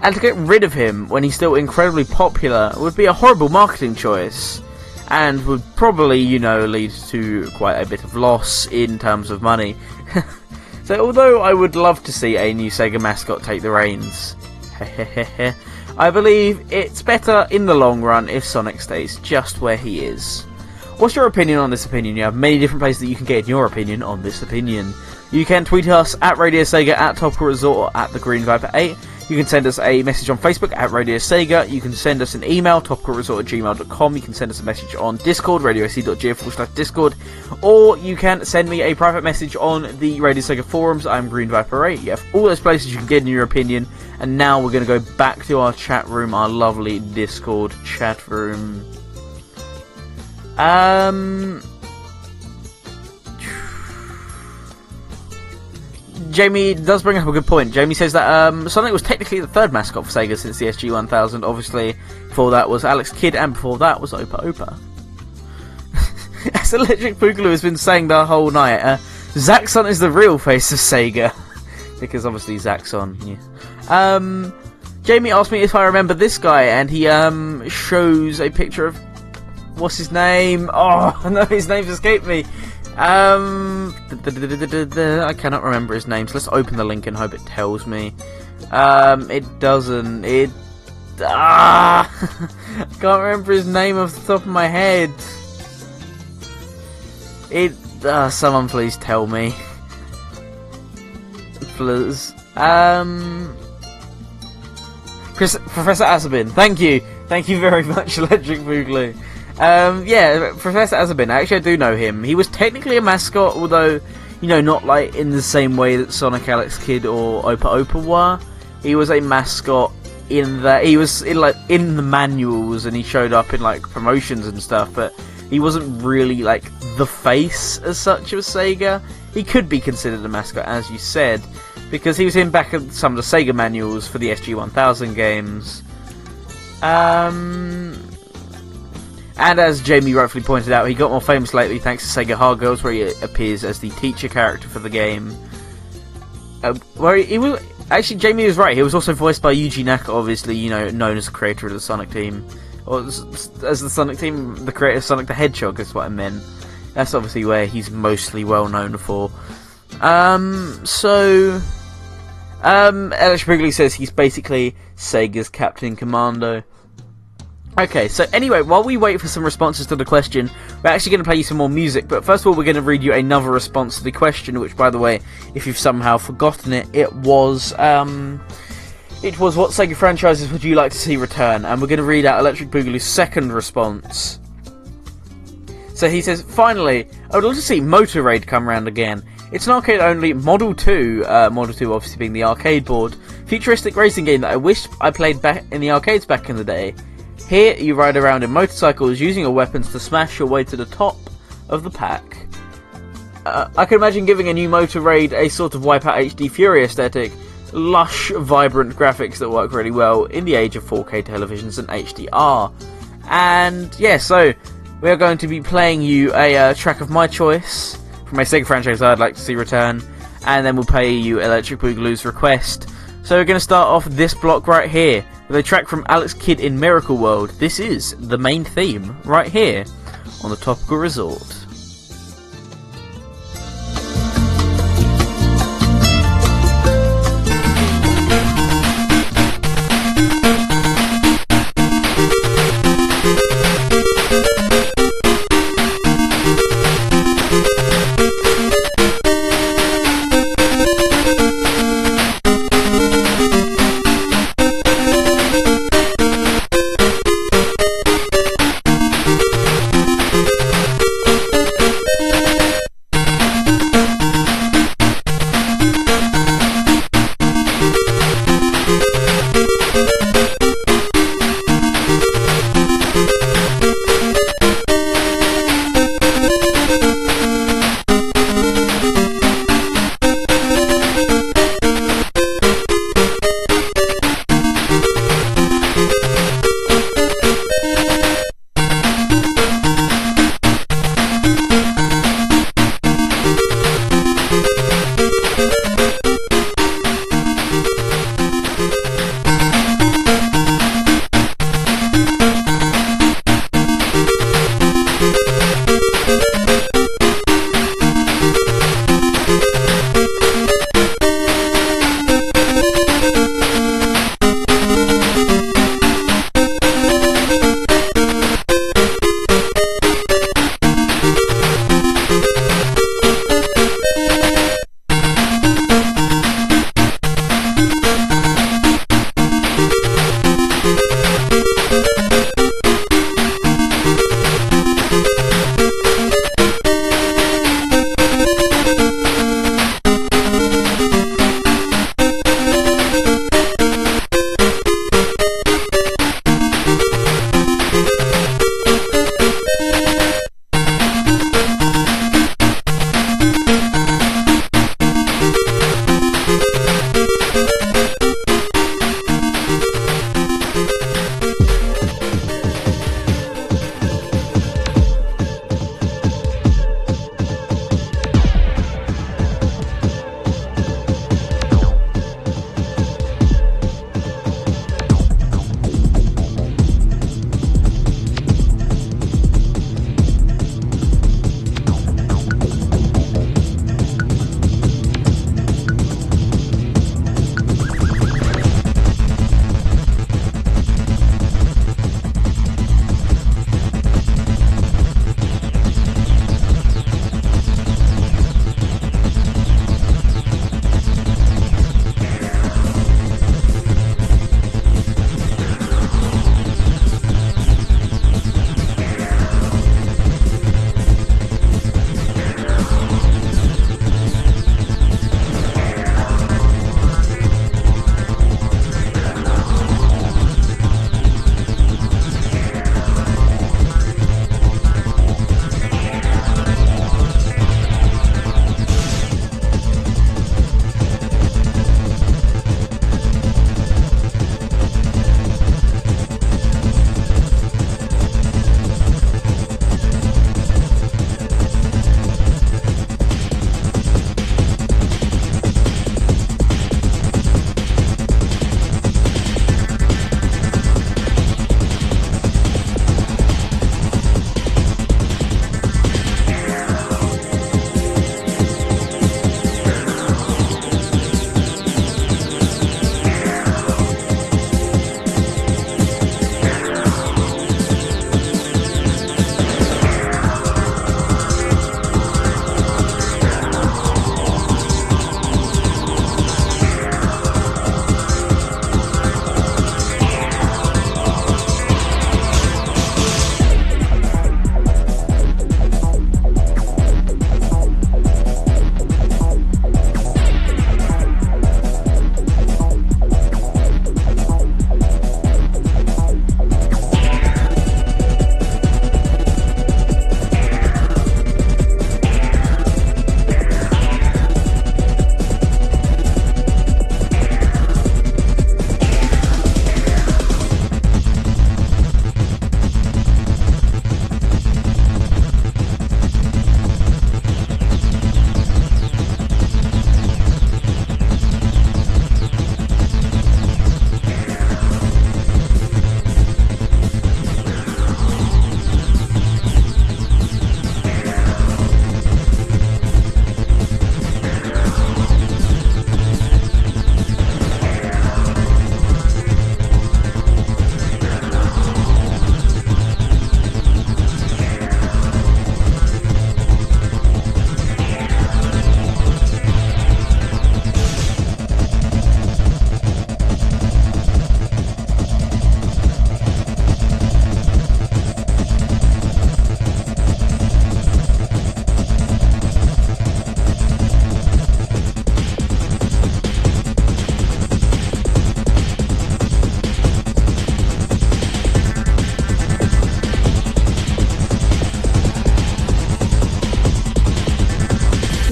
and to get rid of him when he's still incredibly popular would be a horrible marketing choice, and would probably, you know, lead to quite a bit of loss in terms of money. So although I would love to see a new Sega mascot take the reins, I believe it's better in the long run if Sonic stays just where he is. What's your opinion on this opinion? You have many different places that you can get your opinion on this opinion. You can tweet us at Radio Sega, at Topical Resort, or at the Green Vaporate. You can send us a message on Facebook at Radio Sega. You can send us an email, topicalresort at gmail dot com. You can send us a message on Discord, radio s e dot g f slash discord. Or you can send me a private message on the Radio Sega forums. I'm Green Vaporate. You have all those places you can get in your opinion. And now we're going to go back to our chat room, our lovely Discord chat room. Um... Jamie does bring up a good point. Jamie says that um, Sonic was technically the third mascot for Sega since the S G one thousand. Obviously, before that was Alex Kidd, and before that was Opa-Opa. As Electric Boogaloo has been saying the whole night, uh, Zaxxon is the real face of Sega. Because obviously Zaxxon, yeah. Um, Jamie asked me if I remember this guy, and he um shows a picture of... What's his name? Oh, no, his name's escaped me. Um, I cannot remember his name, so let's open the link and hope it tells me. Um, it doesn't. It... Ah! I can't remember his name off the top of my head. It... Uh, someone please tell me. Please. Um... Chris, Professor Azabin, thank you. Thank you very much, Electric Boogaloo. Um, yeah, Professor Azabin, actually I do know him. He was technically a mascot, although, you know, not like in the same way that Sonic, Alex Kidd or Opa-Opa were. He was a mascot in that he was in like in the manuals, and he showed up in like promotions and stuff, but he wasn't really like the face as such of Sega. He could be considered a mascot, as you said, because he was in back of some of the Sega manuals for the S G one thousand games. Um... And as Jamie rightfully pointed out, he got more famous lately thanks to Sega Hard Girls, where he appears as the teacher character for the game. Uh, where he, he was actually, Jamie was right. He was also voiced by Yuji Naka, obviously, you know, known as the creator of the Sonic Team, or as the Sonic Team, the creator of Sonic the Hedgehog is what I meant. That's obviously where he's mostly well known for. Um, so, um, Alex Wrigley says he's basically Sega's Captain Commando. Okay, so anyway, while we wait for some responses to the question, we're actually going to play you some more music, but first of all we're going to read you another response to the question, which, by the way, if you've somehow forgotten it, it was, um, it was what Sega franchises would you like to see return, and we're going to read out Electric Boogaloo's second response. So he says, finally, I would love to see Motor Raid come round again. It's an arcade-only Model two, uh, Model two obviously being the arcade board, futuristic racing game that I wish I played back in the arcades back in the day. Here, you ride around in motorcycles using your weapons to smash your way to the top of the pack. Uh, I can imagine giving a new Motor Raid a sort of Wipeout H D Fury aesthetic, lush, vibrant graphics that work really well in the age of four K televisions and H D R. And yeah, so we are going to be playing you a uh, track of my choice from a Sega franchise I'd like to see return, and then we'll play you Electric Boogaloo's request. So we're going to start off this block right here with a track from Alex Kidd in Miracle World. This is the main theme right here on the Topical Resort.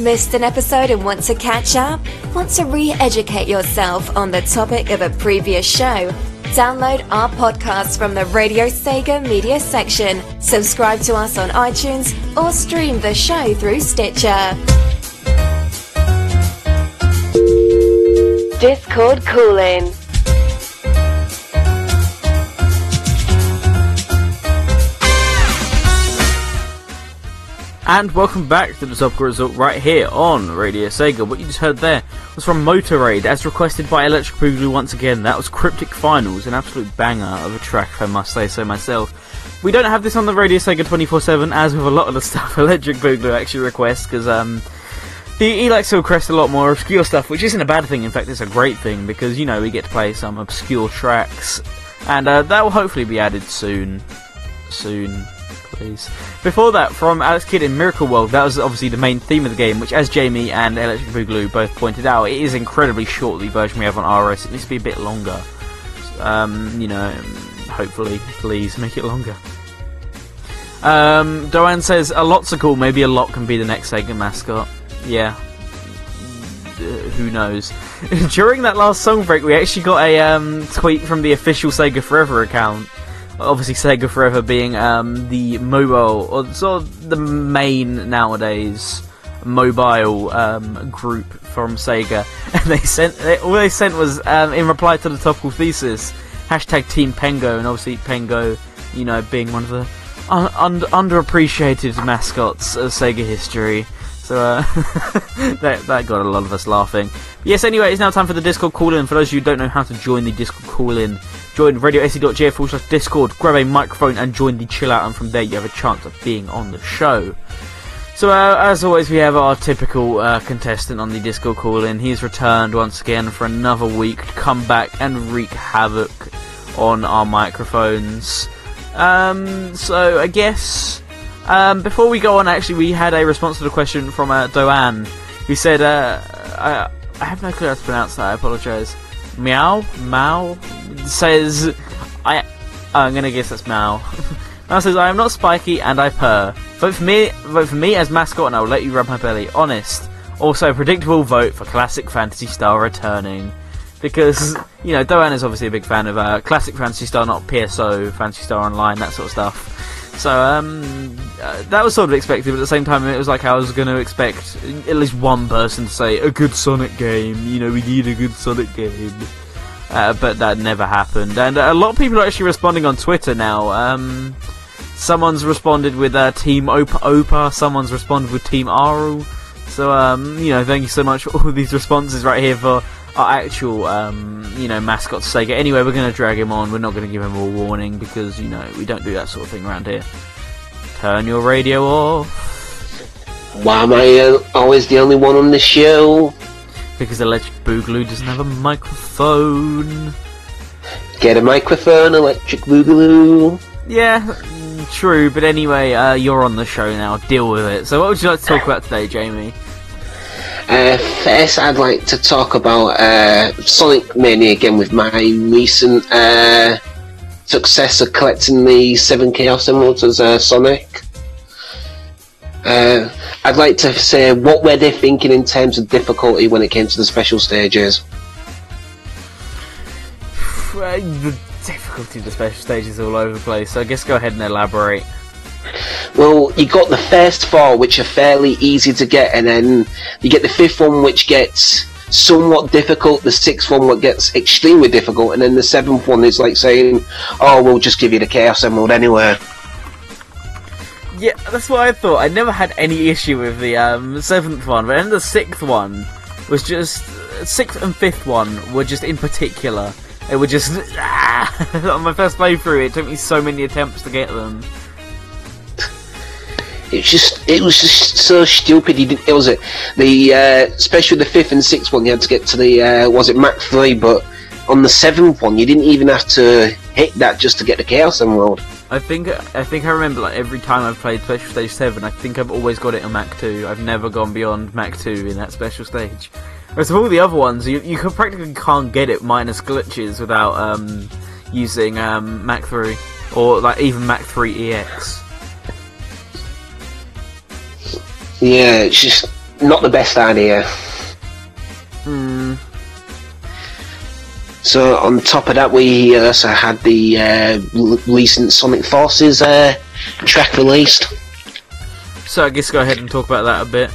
missed an episode and want to catch up? Want to re-educate yourself on the topic of a previous show? Download our podcast from the Radio Sega media section, subscribe to us on iTunes, or stream the show through Stitcher. Discord Call-In. And welcome back to the Topical Resort right here on Radio Sega. What you just heard there was from Motor Raid, as requested by Electric Boogaloo once again. That was Cryptic Finals, an absolute banger of a track, if I must say so myself. We don't have this on the Radio Sega twenty-four seven, as with a lot of the stuff Electric Boogaloo actually requests, because um, the, he likes to request a lot more obscure stuff, which isn't a bad thing. In fact, it's a great thing, because, you know, we get to play some obscure tracks, and uh, that will hopefully be added soon. Soon. Please. Before that, from Alex Kidd in Miracle World, that was obviously the main theme of the game, which, as Jamie and Electric Boogaloo both pointed out, it is incredibly short, the version we have on R S. It needs to be a bit longer. Um, you know, hopefully, please make it longer. Um, Doan says, a lot's a cool, maybe a lot can be the next Sega mascot. Yeah. Uh, who knows? During that last song break, we actually got a um, tweet from the official Sega Forever account. Obviously, Sega Forever being um, the mobile, or sort of the main nowadays mobile um, group from Sega, and they sent they, all they sent was um, in reply to the topical thesis hashtag Team Pengo, and obviously Pengo, you know, being one of the un- un- underappreciated mascots of Sega history. So uh, that that got a lot of us laughing. But yes, anyway, it's now time for the Discord call-in. For those of you who don't know how to join the Discord call-in, join radio s e dot g f slash discord, grab a microphone and join the chill out, and from there you have a chance of being on the show. So uh, as always, we have our typical uh, contestant on the Discord call-in. He's returned once again for another week to come back and wreak havoc on our microphones. Um, so I guess... Um, before we go on, actually, we had a response to the question from uh, Doan, who said, uh, I, I have no clue how to pronounce that, I apologise. Meow? Mao? Says, I, I'm gonna guess that's Mao. Mao says, I am not spiky and I purr. Vote for me, vote for me as mascot and I will let you rub my belly. Honest. Also, predictable vote for Classic Fantasy Star returning. Because, you know, Doan is obviously a big fan of uh, Classic Fantasy Star, not P S O, Fantasy Star Online, that sort of stuff. So, um, uh, that was sort of expected, but at the same time, it was like I was going to expect at least one person to say, a good Sonic game, you know, we need a good Sonic game. Uh, but that never happened. And a lot of people are actually responding on Twitter now. Um, someone's responded with uh, Team Opa-Opa, someone's responded with Team Aru. So, um, you know, thank you so much for all these responses right here for our actual, um, you know, mascot Sega. Anyway, we're going to drag him on. We're not going to give him a warning because, you know, we don't do that sort of thing around here. Turn your radio off. Why am I always the only one on the show? Because Electric Boogaloo doesn't have a microphone. Get a microphone, Electric Boogaloo. Yeah, true. But anyway, uh, you're on the show now. Deal with it. So what would you like to talk about today, Jamie? Uh, first, I'd like to talk about uh, Sonic Mania again with my recent uh, success of collecting the seven Chaos Emeralds as uh, Sonic. Uh, I'd like to say, what were they thinking in terms of difficulty when it came to the special stages? Well, the difficulty of the special stages is all over the place, so I guess go ahead and elaborate. Well, you got the first four, which are fairly easy to get, and then you get the fifth one, which gets somewhat difficult, the sixth one, what gets extremely difficult, and then the seventh one is like saying, oh, we'll just give you the Chaos Emerald anyway. Yeah, that's what I thought. I never had any issue with the um, seventh one, but then the sixth one was just... Sixth and fifth one were just in particular. It were just... Ah! On my first playthrough, it took me so many attempts to get them. It's just, it was just so stupid. You didn't, it was it. The uh, especially the fifth and sixth one, you had to get to the uh, was it Mach three, but on the seventh one, you didn't even have to hit that just to get the Chaos Emerald. I think I think I remember like every time I've played Special Stage Seven, I think I've always got it on Mach two. I've never gone beyond Mach two in that special stage. Whereas with all the other ones, you you practically can't get it minus glitches without um, using um, Mach three or like even Mach three E X. Yeah, it's just not the best idea. Hmm. So on top of that, we also had the uh, recent Sonic Forces uh, track released. So I guess go ahead and talk about that a bit.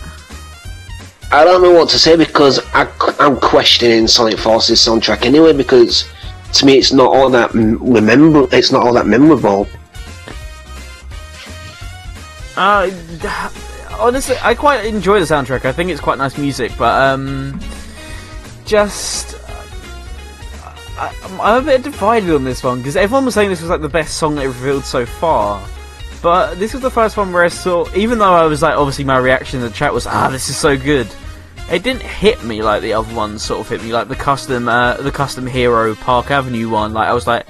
I don't know what to say because I, I'm questioning Sonic Forces soundtrack anyway, because to me it's not all that remember. It's not all that memorable. Uh, honestly, I quite enjoy the soundtrack. I think it's quite nice music, but um, just. I, I'm a bit divided on this one, because everyone was saying this was like the best song they've revealed so far, but this was the first one where I saw, even though I was like, obviously my reaction in the chat was, ah, this is so good, it didn't hit me like the other ones sort of hit me, like the custom uh, the custom Hero Park Avenue one. Like I was like,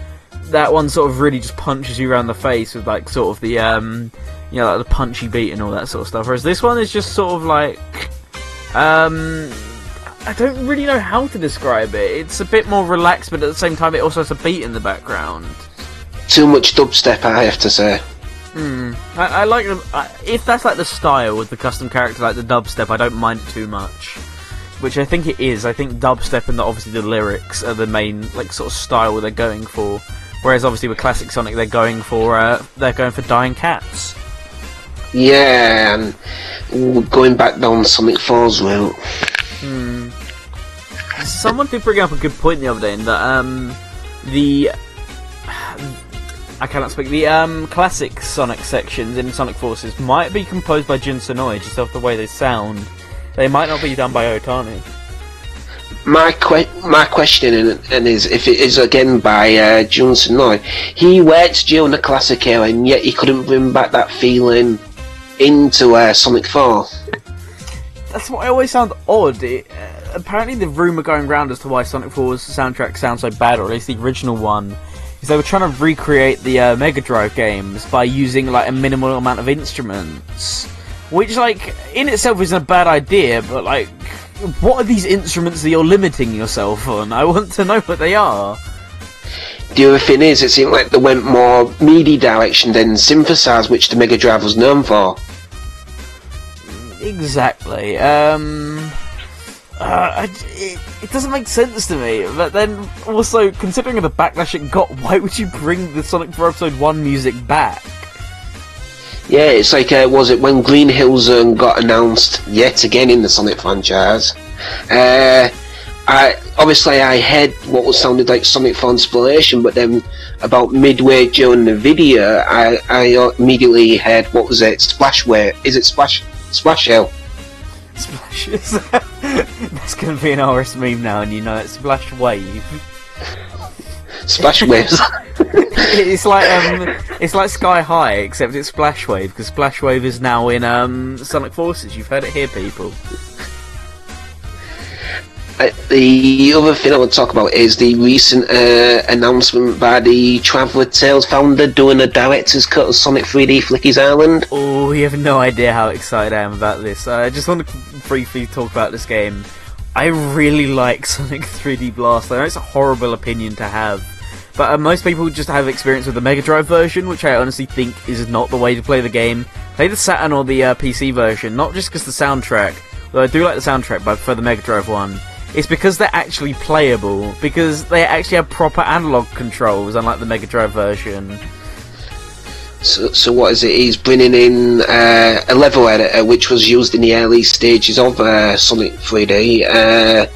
that one sort of really just punches you around the face with like sort of the, um, you know, like the punchy beat and all that sort of stuff, whereas this one is just sort of like, um... I don't really know how to describe it. It's a bit more relaxed, but at the same time, it also has a beat in the background. Too much dubstep, I have to say. Hmm. I, I like the, I, if that's like the style with the custom character, like the dubstep, I don't mind it too much. Which I think it is. I think dubstep and the, obviously the lyrics are the main like sort of style they're going for. Whereas obviously with classic Sonic, they're going for uh, they're going for dying cats. Yeah, and going back down Sonic four's route. Hmm. Someone did bring up a good point the other day in that um the I cannot speak the um classic Sonic sections in Sonic Forces might be composed by Jun Senoue just off the way they sound. They might not be done by Otani. My que my question and is if it is again by uh, Jun Senoue. He worked during the classic era, and yet he couldn't bring back that feeling into uh, Sonic Four. That's why I always sound odd. It, uh, apparently the rumour going round as to why Sonic four's soundtrack sounds so bad, or at least the original one, is they were trying to recreate the uh, Mega Drive games by using like a minimal amount of instruments. Which, like, in itself isn't a bad idea, but like, what are these instruments that you're limiting yourself on? I want to know what they are. The other thing is, it seemed like they went more MIDI direction than synthesize, which the Mega Drive was known for. Exactly. Um, uh, I, it, it doesn't make sense to me. But then, also, considering the backlash it got, why would you bring the Sonic four Episode one music back? Yeah, it's like, uh, was it when Green Hill Zone got announced yet again in the Sonic franchise? Uh, I obviously, I heard what was sounded like Sonic four Inspiration, but then about midway during the video, I, I immediately heard, what was it, Splashware? Is it Splash... Splash Hill. Splash is that's going to be an R S meme now, and you know it's Splash Wave. Splash Waves. It's like um, it's like Sky High, except it's Splash Wave, because Splash Wave is now in um Sonic Forces. You've heard it here, people. Uh, the other thing I want to talk about is the recent uh, announcement by the Traveller Tales founder doing a director's cut of Sonic three D Flicky's Island. Oh, you have no idea how excited I am about this. Uh, I just want to briefly talk about this game. I really like Sonic three D Blast. I know it's a horrible opinion to have, but uh, most people just have experience with the Mega Drive version, which I honestly think is not the way to play the game. Play the SatAM or the uh, P C version, not just because the soundtrack, though I do like the soundtrack, but I prefer the Mega Drive one. It's because they're actually playable, because they actually have proper analog controls, unlike the Mega Drive version. So, so what is it? He's bringing in uh, a level editor, which was used in the early stages of uh, Sonic three D. Uh,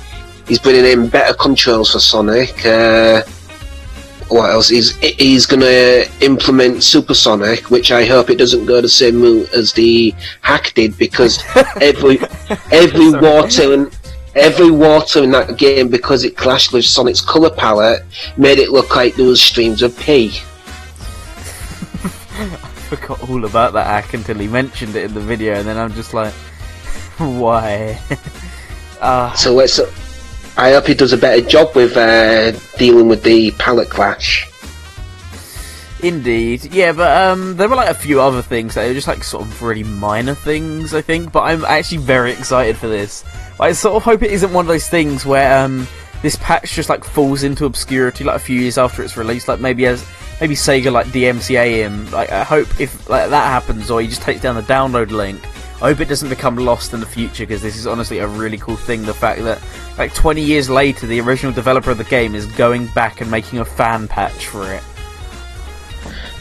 he's bringing in better controls for Sonic. Uh, what else? He's, he's going to implement Super Sonic, which I hope it doesn't go the same route as the hack did, because every every water and... Every water in that game, because it clashed with Sonic's colour palette, made it look like there was streams of pee. I forgot all about that hack until he mentioned it in the video, and then I'm just like, why? uh. So let's, I hope he does a better job with uh, dealing with the palette clash. Indeed, yeah, but um, there were like a few other things that were just like sort of really minor things, I think, but I'm actually very excited for this. I sort of hope it isn't one of those things where um, this patch just like falls into obscurity like a few years after it's released, like maybe as maybe Sega like D M C A him. Like I hope if like that happens, or he just takes down the download link, I hope it doesn't become lost in the future, because this is honestly a really cool thing. The fact that, like, twenty years later, the original developer of the game is going back and making a fan patch for it.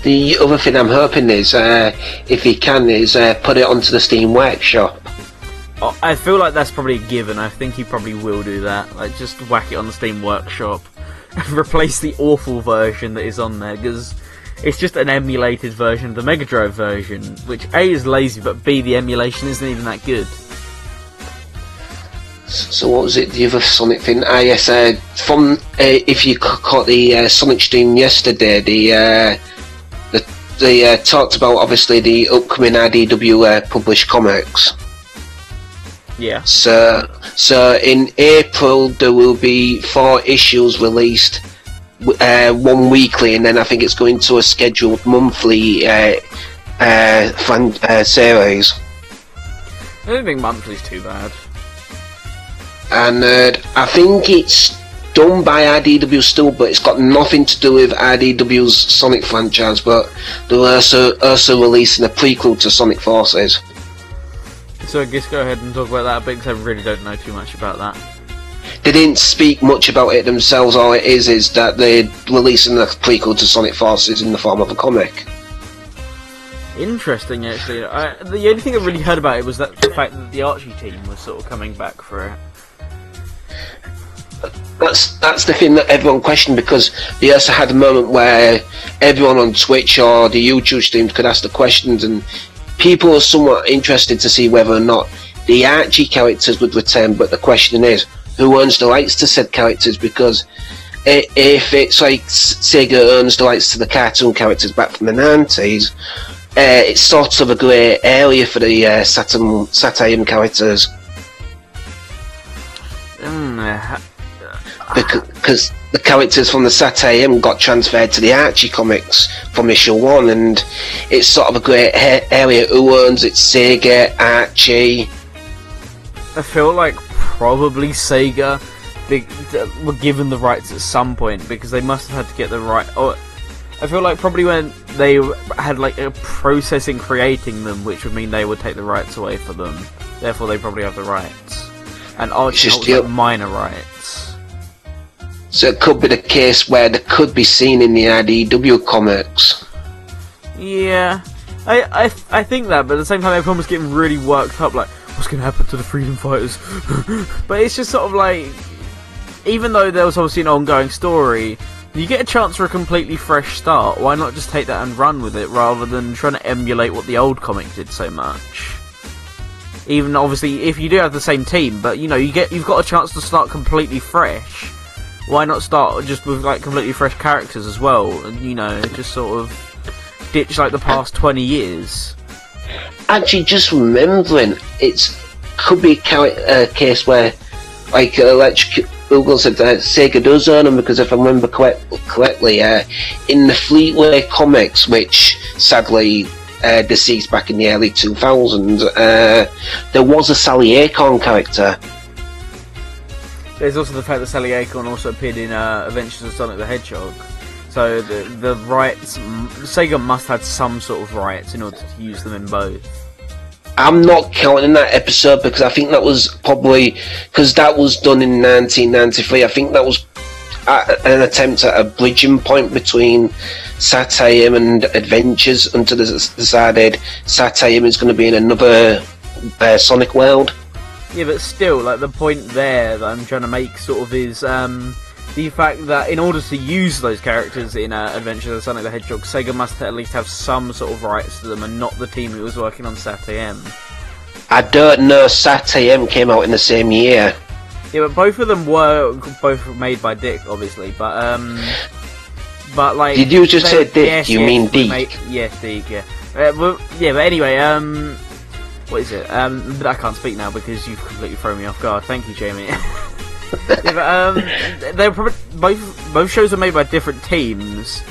The other thing I'm hoping is, uh, if he can, is uh, put it onto the Steam Workshop. Oh, I feel like that's probably a given. I think he probably will do that. Like, just whack it on the Steam Workshop and replace the awful version that is on there, because it's just an emulated version of the Mega Drive version, which A, is lazy, but B, the emulation isn't even that good. So what was it, the other Sonic thing? Ah, yes, uh, from, uh, if you caught the uh, Sonic stream yesterday, the... Uh, They uh, talked about, obviously, the upcoming I D W uh, published comics. Yeah. So, so in April there will be four issues released, uh, one weekly, and then I think it's going to a scheduled monthly uh, uh, fan uh, series. I don't think monthly's too bad. And uh, I think it's done by I D W still, but it's got nothing to do with I D W's Sonic franchise, but they're also, also releasing a prequel to Sonic Forces. So I guess go ahead and talk about that a bit, because I really don't know too much about that. They didn't speak much about it themselves. All it is is that they're releasing a prequel to Sonic Forces in the form of a comic. Interesting, actually. I, the only thing I really heard about it was that the fact that the Archie team was sort of coming back for it. That's that's the thing that everyone questioned, because they also had a moment where everyone on Twitch or the YouTube streams could ask the questions, and people were somewhat interested to see whether or not the Archie characters would return. But the question is, who owns the rights to said characters? Because if it's like Sega owns the rights to the cartoon characters back from the nineties, uh, it's sort of a grey area for the uh, SatAM, SatAM characters. Mm. Because the characters from the SatAM got transferred to the Archie comics from issue one, and it's sort of a great area. Who owns it? Sega, Archie? I feel like probably Sega were given the rights at some point, because they must have had to get the right. Or I feel like probably when they had like a process in creating them, which would mean they would take the rights away for them. Therefore, they probably have the rights, and Archie holds like minor rights. So it could be the case where they could be seen in the I D W comics. Yeah, I, I I think that, but at the same time everyone was getting really worked up, like, what's going to happen to the Freedom Fighters? But it's just sort of like, even though there was obviously an ongoing story, you get a chance for a completely fresh start. Why not just take that and run with it, rather than trying to emulate what the old comic did so much? Even, obviously, if you do have the same team, but, you know, you get, you've got a chance to start completely fresh. Why not start just with, like, completely fresh characters as well, and, you know, just sort of ditch, like, the past twenty years? Actually, just remembering, it could be a case where, like, uh, like Google said, uh, Sega does own them, because if I remember correct, correctly, uh, in the Fleetway comics, which, sadly, uh, deceased back in the early two thousands, uh, there was a Sally Acorn character. There's also the fact that Sally Acorn also appeared in uh, Adventures of Sonic the Hedgehog. So the, the rights... Sega must have had some sort of rights in order to use them in both. I'm not counting that episode, because I think that was probably... Because that was done in nineteen ninety-three. I think that was at an attempt at a bridging point between SatAM and Adventures, until they decided SatAM is going to be in another uh, Sonic world. Yeah, but still, like, the point there that I'm trying to make sort of is um, the fact that in order to use those characters in uh, Adventures of Sonic the Hedgehog, Sega must at least have some sort of rights to them, and not the team who was working on SatAM. I don't know, SatAM came out in the same year. Yeah, but both of them were both made by Dick, obviously, but, um... But, like... Did you just say Dick? Yes, you yes, mean Deke? Made, yes, Deke, yeah. Uh, well, yeah, but anyway, um... What is it? Um, but I can't speak now because you've completely thrown me off guard. Thank you, Jamie. yeah, but, um, they're probably, both, both shows are made by different teams,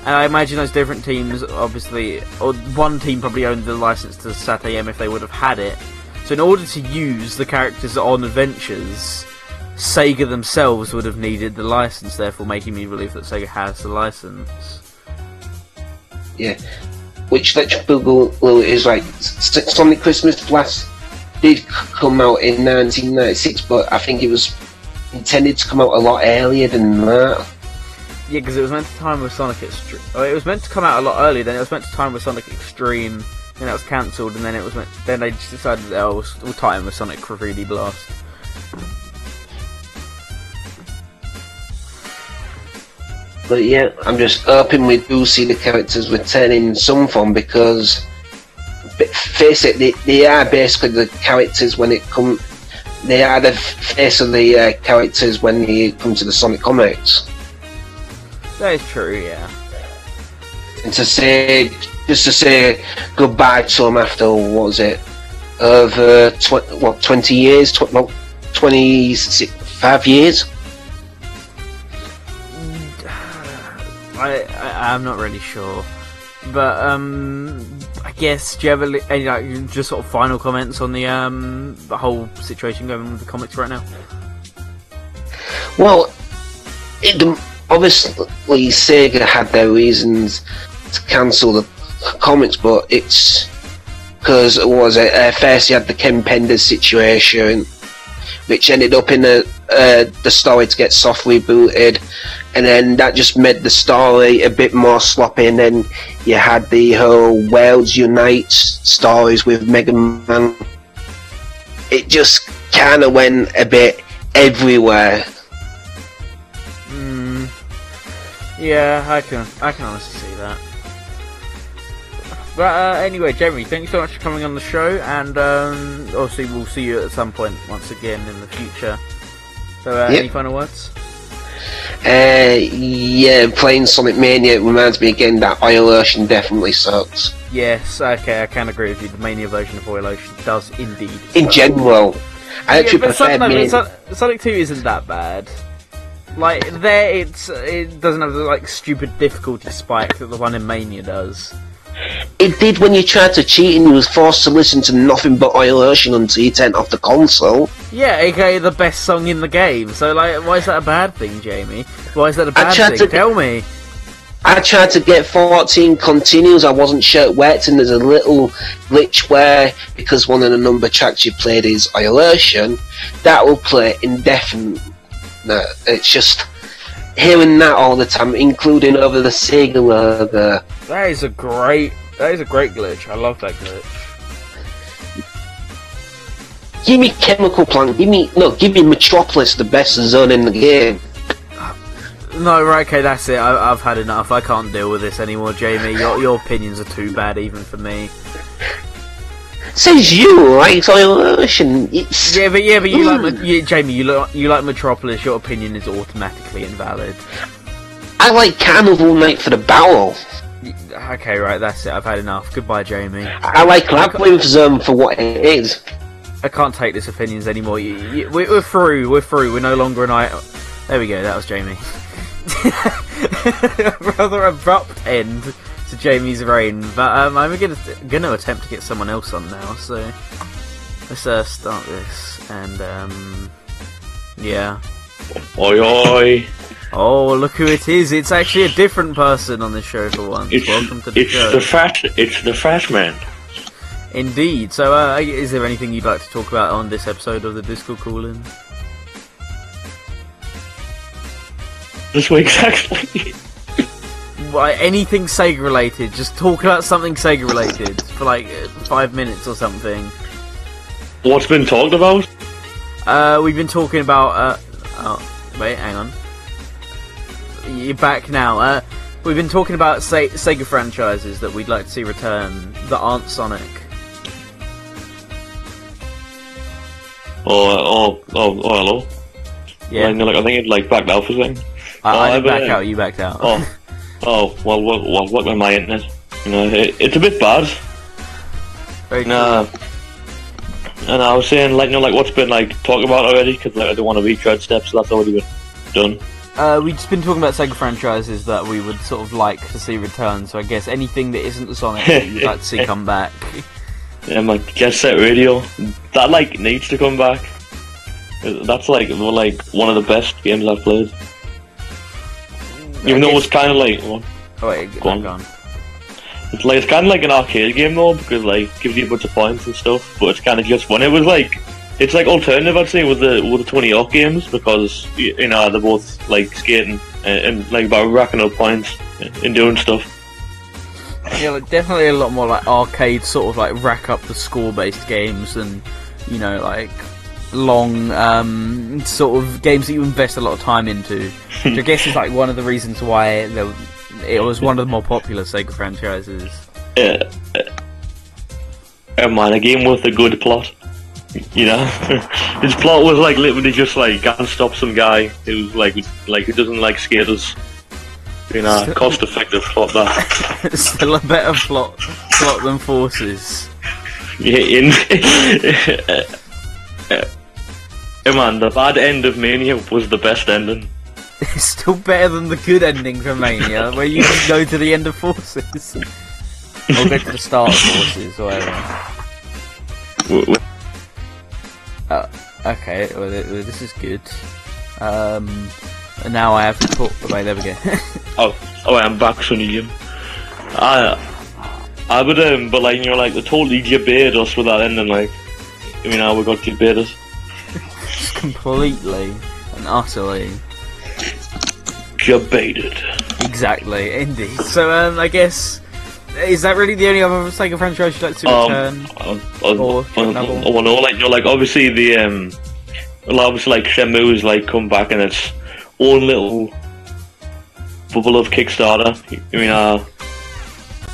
and I imagine those different teams, obviously, or one team probably owned the license to SatAM if they would have had it. So in order to use the characters on Adventures, Sega themselves would have needed the license, therefore making me believe that Sega has the license. Yeah. which let you Google is like Sonic Christmas Blast did come out in nineteen ninety-six, but I think it was intended to come out a lot earlier than that. Yeah, because it was meant to time with Sonic Extreme. Well, it was meant to come out a lot earlier, then it was meant to time with Sonic Extreme, then that was cancelled, and then it was meant. Then they just decided that oh, we'll tie in with Sonic three D Blast. But yeah, I'm just hoping we do see the characters return in some form, because face it, they, they are basically the characters when it come. They are the face of the uh, characters when they come to the Sonic comics. That is true, yeah. And to say, just to say goodbye to them after, what was it, over tw- what twenty years, tw- well, twenty five years. I, I I'm not really sure, but um, I guess do you have a, any like just sort of final comments on the um the whole situation going on with the comics right now? Well, it, obviously Sega had their reasons to cancel the comics, but it's because it was it uh, first you had the Ken Penders situation, which ended up in a, uh, the story to get soft rebooted, and then that just made the story a bit more sloppy, and then you had the whole Worlds Unite stories with Mega Man. It just kind of went a bit everywhere. Mm. Yeah, I can, I can honestly see that. But uh, anyway, Jeremy, thanks so much for coming on the show, and um, obviously we'll see you at some point once again in the future. So, uh, yep. Any final words? Uh, yeah, playing Sonic Mania reminds me again that Oil Ocean definitely sucks. Yes, okay, I can agree with you. The Mania version of Oil Ocean does indeed suck. In general, I actually yeah, prefer Sonic, no, Mania. Son- Sonic two isn't that bad. Like, there, it's it doesn't have the like stupid difficulty spike that the one in Mania does. It did when you tried to cheat and you was forced to listen to nothing but Oil Ocean until you turned off the console. Yeah, aka the best song in the game. So, like, why is that a bad thing, Jamie? Why is that a bad thing? To, Tell me. I tried to get fourteen continues. I wasn't sure it worked, and there's a little glitch where, because one of the number tracks you played is Oil Ocean, that will play indefinitely. No, it's just... hearing that all the time, including over the Sega logo. That is a great, that is a great glitch. I love that glitch. Give me Chemical Plant. Give me no. Give me Metropolis, the best zone in the game. No, right, okay, that's it. I, I've had enough. I can't deal with this anymore, Jamie. Your your opinions are too bad, even for me. Says you, right? It's Oil Ocean. It's... Yeah, but yeah, but you mm. like you, Jamie. You like you like Metropolis. Your opinion is automatically invalid. I like Carnival Night for the barrel. Okay, right. That's it. I've had enough. Goodbye, Jamie. I like Labyrinth Zone for what it is. I can't take this opinions anymore. You, you, we're, we're through. We're through. We're no longer an I. There we go. That was Jamie. Rather abrupt end to Jamie's reign, but um, I'm gonna, gonna attempt to get someone else on now, so let's uh, start this, and um, yeah. Oi oi! Oh, look who it is, it's actually a different person on this show for once. It's, welcome to the it's show. The fat, it's the Fat Man. Indeed, so uh, is there anything you'd like to talk about on this episode of the Discord Call-In? This week, actually. Anything Sega related, just talk about something Sega related for like five minutes or something. What's been talked about? Uh, we've been talking about. Uh, oh, wait, hang on. You're back now. Uh, we've been talking about Se- Sega franchises that we'd like to see return that aren't Sonic. Oh, oh, oh, oh hello. Yeah. Like, I think it like backed out for a second. I, oh, I didn't back uh, out. You backed out. Oh. Oh, well, what, what, what am I in it? You know, it, it's a bit bad. Very and, uh, and I was saying, like, you know, like, what's been, like, talked about already? Because like, I don't want to retread steps, so that's already been done. Uh, we've just been talking about Sega franchises that we would sort of like to see return, so I guess anything that isn't Sonic that you'd like to see come back. Yeah, my Jet Set Radio, that, like, needs to come back. That's, like, like one of the best games I've played. Even though it was kind of like... Well, oh, wait, go on. on. It's like, it's kind of like an arcade game though, because like it gives you a bunch of points and stuff, but it's kind of just fun. It was like, it's like alternative, I'd say, with the with the Tony Hawk games, because you know they're both like skating and, and like about racking up points and doing stuff. Yeah, like, definitely a lot more like arcade sort of like rack up the score based games, and you know, like long um, sort of games that you invest a lot of time into. Which I guess is like one of the reasons why there. It was one of the more popular Sega franchises. Yeah. Oh man, a game with a good plot. You know? His plot was like literally just like, go and stop some guy who's like, like who doesn't like skaters. You know, still cost effective plot that. Still a better plot plot than Forces. Yeah, in. Oh man, the bad end of Mania was the best ending. It's still better than the good ending for Mania, where you can go to the end of Forces. Or go to the start of Forces, or whatever. Uh, okay, well, this is good. Um, and now I have to talk... Wait, there we go. oh, oh, I'm back, Sonny Jim. I, I would, um, but like, you know, like, they totally gibbered us with that ending, like... I mean, now we got gibbered us. Completely and utterly. Debated. Exactly, indeed. So, um, I guess, is that really the only other Sega franchise you'd like to return? Um, I, I, or I, I, I, well, no, like, you know, like, obviously the, um, well, obviously, like, Shenmue has, like, come back in its own little bubble of Kickstarter. I mean, uh,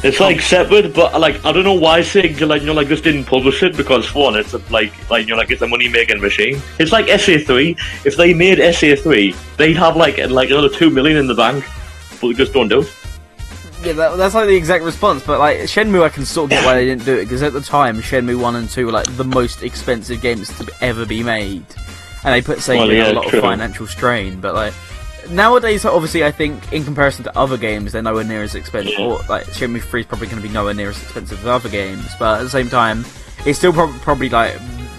it's, like, separate, but, like, I don't know why Sega, like, you know, like, just didn't publish it, because, for one, it's, a, like, like, you know, like, it's a money-making machine. It's like S A three. If they made S A three... they'd have like like another two million in the bank, but they just don't do it. Yeah, that, that's like the exact response. But like Shenmue, I can sort of get why they didn't do it, because at the time Shenmue one and two were like the most expensive games to ever be made, and they put Sega well, yeah, in a lot true. of financial strain. But like nowadays, obviously, I think in comparison to other games, they're nowhere near as expensive. Yeah. Or like Shenmue three is probably going to be nowhere near as expensive as other games. But at the same time, it still pro- probably like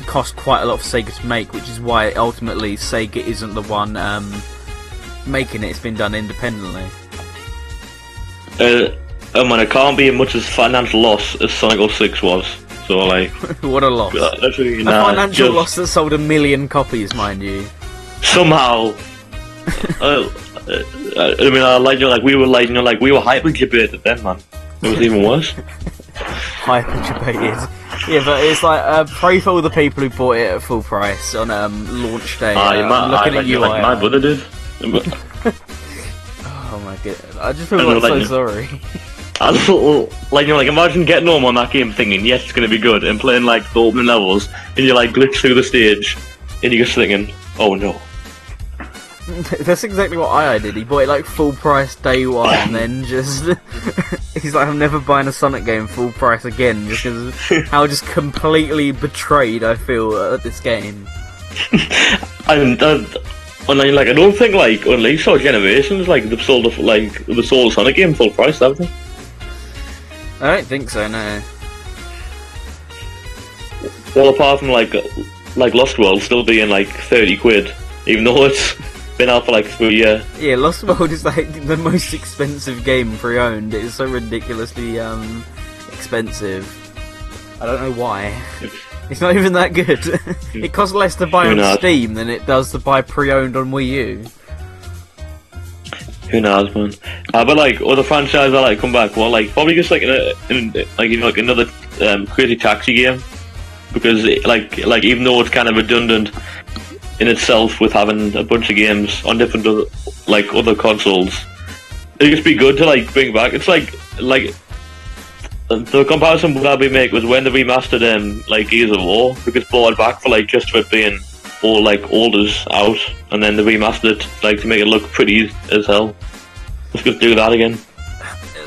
cost quite a lot of Sega to make, which is why ultimately Sega isn't the one um, making it. It's been done independently. Uh, I mean, it can't be as much as financial loss as Sonic oh six was. So like, what a loss! Uh, that's really, nah, a financial just... loss that sold a million copies, mind you. Somehow, uh, uh, I mean, uh, like, you know, like we were like, you know, like we were hyper-debated then, man. It was even worse. Hyper-debated. Yeah, but it's like, uh, pray for all the people who bought it at full price on um, launch day. Ah, uh, might, looking I, at you, like, like my brother did. Oh my god, I just feel I like, like so you, sorry. I just feel like, you know, like imagine getting home on that game thinking, yes, it's gonna be good, and playing like the opening levels, and you like glitch through the stage, and you're just thinking, oh no. That's exactly what I did. He bought it like full price day one, and then just he's like, I'm never buying a Sonic game full price again, just because how just completely betrayed I feel at this game. And then, like, I don't think like at least our generations like they've sold a, like the sold Sonic game full price, haven't they? I don't think so. No. Well, apart from like like Lost World still being like thirty quid, even though it's been out for like three years. Yeah, Lost World is like the most expensive game pre-owned. It is so ridiculously um, expensive. I don't know why. It's not even that good. It costs less to buy Who on knows? Steam than it does to buy pre-owned on Wii U. Who knows, man? Uh, but like, all the franchise I like come back. Well, like probably just like in a, in, like you know, like another um, Crazy Taxi game, because it, like like even though it's kind of redundant in itself with having a bunch of games on different other, like other consoles, it'd just be good to like bring back. It's like like the comparison that we make was when they remastered um like Gears of War, because brought it back for like just for it being all like olders out, and then they remastered it like to make it look pretty as hell. Let's just do that again.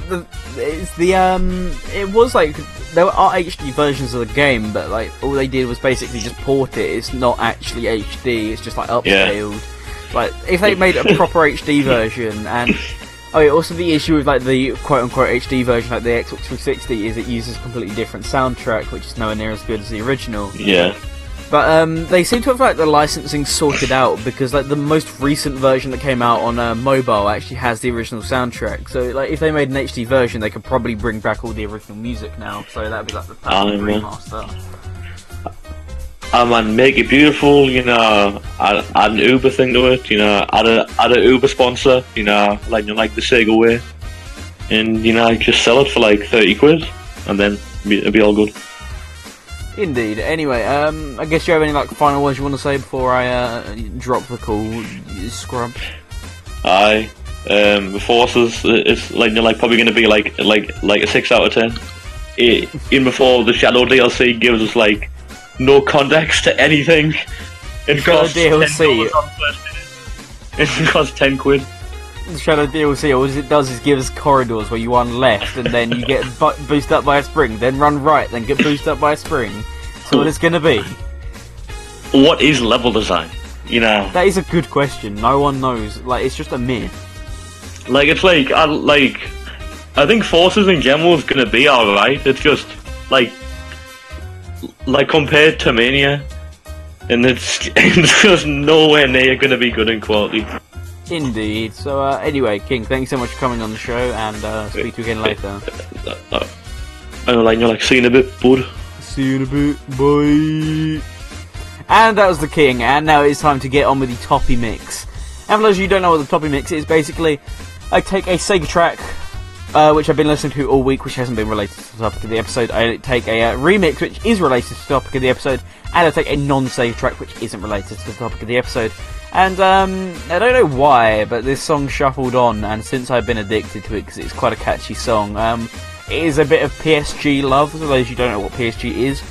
The, it's the um it was like there are H D versions of the game, but like all they did was basically just port it. It's not actually H D, it's just like upscaled. Yeah. Like if they made a proper H D version, and oh yeah, also the issue with like the quote unquote H D version, like the Xbox three sixty, is it uses a completely different soundtrack, which is nowhere near as good as the original. Yeah. But um, they seem to have like the licensing sorted out, because like the most recent version that came out on uh, mobile actually has the original soundtrack. So like if they made an H D version, they could probably bring back all the original music now. So that'd be like the perfect remaster. I mean, make it beautiful. You know, add, add an Uber thing to it. You know, add a add an Uber sponsor. You know, like you know, like the Sega way, and you know, just sell it for like thirty quid, and then it'll be all good. Indeed. Anyway, um, I guess you have any like final words you want to say before I uh, drop the call, scrub? Aye. Um, the Forces is like they're like probably going to be like like like a six out of ten. It, in before the Shadow D L C gives us like no context to anything. It costs D L C. It costs ten quid. The Shadow D L C, all it does is give us corridors where you run left and then you get bu- boosted up by a spring, then run right, then get boosted up by a spring. That's all it's going to be. What is level design? You know, that is a good question. No one knows. Like, it's just a myth. Like, it's like I like I think Forces in general is going to be all right. It's just like like compared to Mania, and it's, it's just nowhere near going to be good in quality. Indeed. So, uh, anyway, King, thanks so much for coming on the show, and uh, speak to you again later. I know, like, you're like, see you in a bit, bud. See you in a bit, bye. And that was the King, and now it's time to get on with the Toppy Mix. And for those of you who don't know what the Toppy Mix is, basically, I take a Sega track, uh, which I've been listening to all week, which hasn't been related to the topic of the episode. I take a uh, remix, which is related to the topic of the episode, and I take a non-Sega track, which isn't related to the topic of the episode. And, um, I don't know why, but this song shuffled on, and since I've been addicted to it, because it's quite a catchy song, um, it is a bit of P S G love. For those who don't know what P S G is,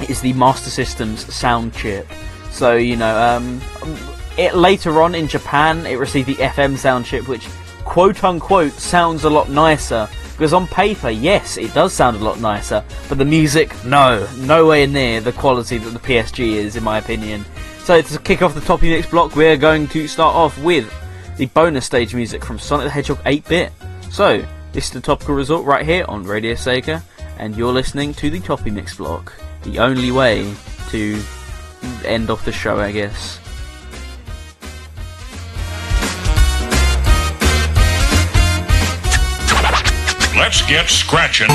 it is the Master System's sound chip. So, you know, um, it later on in Japan, it received the F M sound chip, which, quote-unquote, sounds a lot nicer. Because on paper, yes, it does sound a lot nicer, but the music, no. Nowhere near the quality that the P S G is, in my opinion. So to kick off the Toppy Mix block, we're going to start off with the bonus stage music from Sonic the Hedgehog eight-bit. So, this is the Topical Resort right here on Radio Sega, and you're listening to the Toppy Mix block. The only way to end off the show, I guess. Let's get scratching.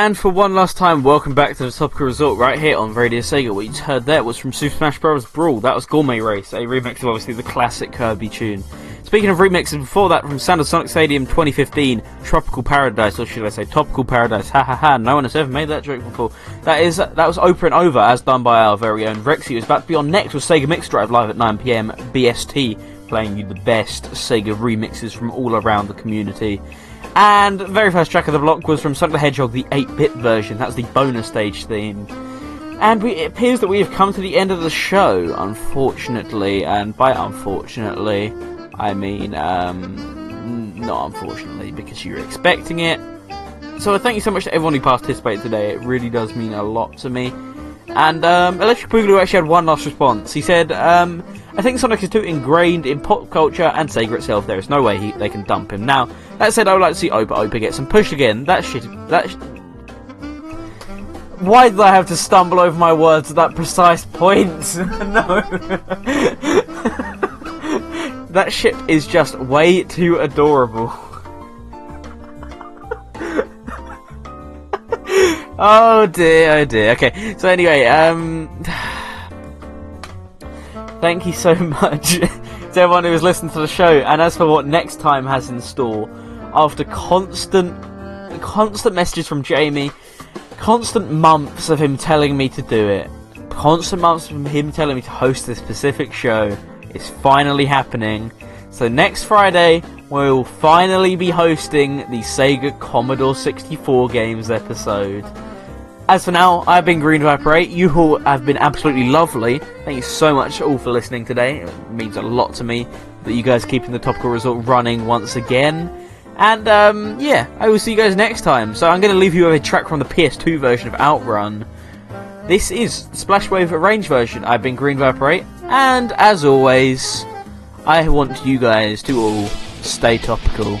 And for one last time, welcome back to the Topical Resort right here on Radio Sega. What you just heard there was from Super Smash Bros. Brawl. That was Gourmet Race, a remix of obviously the classic Kirby tune. Speaking of remixes, before that, from Sound of Sonic Stadium twenty fifteen, Tropical Paradise, or should I say Topical Paradise, ha ha ha, no one has ever made that joke before. That is, that was Opa and Over, as done by our very own Rexy, who's about to be on next with Sega Mix Drive live at nine p m B S T, playing you the best Sega remixes from all around the community. And the very first track of the block was from Sonic the Hedgehog, the eight bit version. That's the bonus stage theme. And we, it appears that we have come to the end of the show, unfortunately. And by unfortunately, I mean, um, not unfortunately, because you were expecting it. So I thank you so much to everyone who participated today. It really does mean a lot to me. And um, Electric Boogaloo actually had one last response. He said, um, I think Sonic is too ingrained in pop culture and Sega itself. There is no way he, they can dump him. Now, that said, I would like to see Opa-Opa get some push again. That shit... That sh Why did I have to stumble over my words at that precise point? No. That ship is just way too adorable. Oh dear, oh dear. Okay, so anyway, um... thank you so much to everyone who has listened to the show, and as for what next time has in store, after constant, constant messages from Jamie, constant months of him telling me to do it, constant months from him telling me to host this specific show, it's finally happening. So next Friday, we'll finally be hosting the Sega Commodore sixty-four Games episode. As for now, I've been Green Vaporate. You all have been absolutely lovely. Thank you so much all for listening today. It means a lot to me that you guys are keeping the Topical Resort running once again. And um, yeah, I will see you guys next time. So I'm going to leave you with a track from the P S two version of Outrun. This is the Splashwave Arrange version. I've been Green Vaporate. And as always, I want you guys to all stay topical.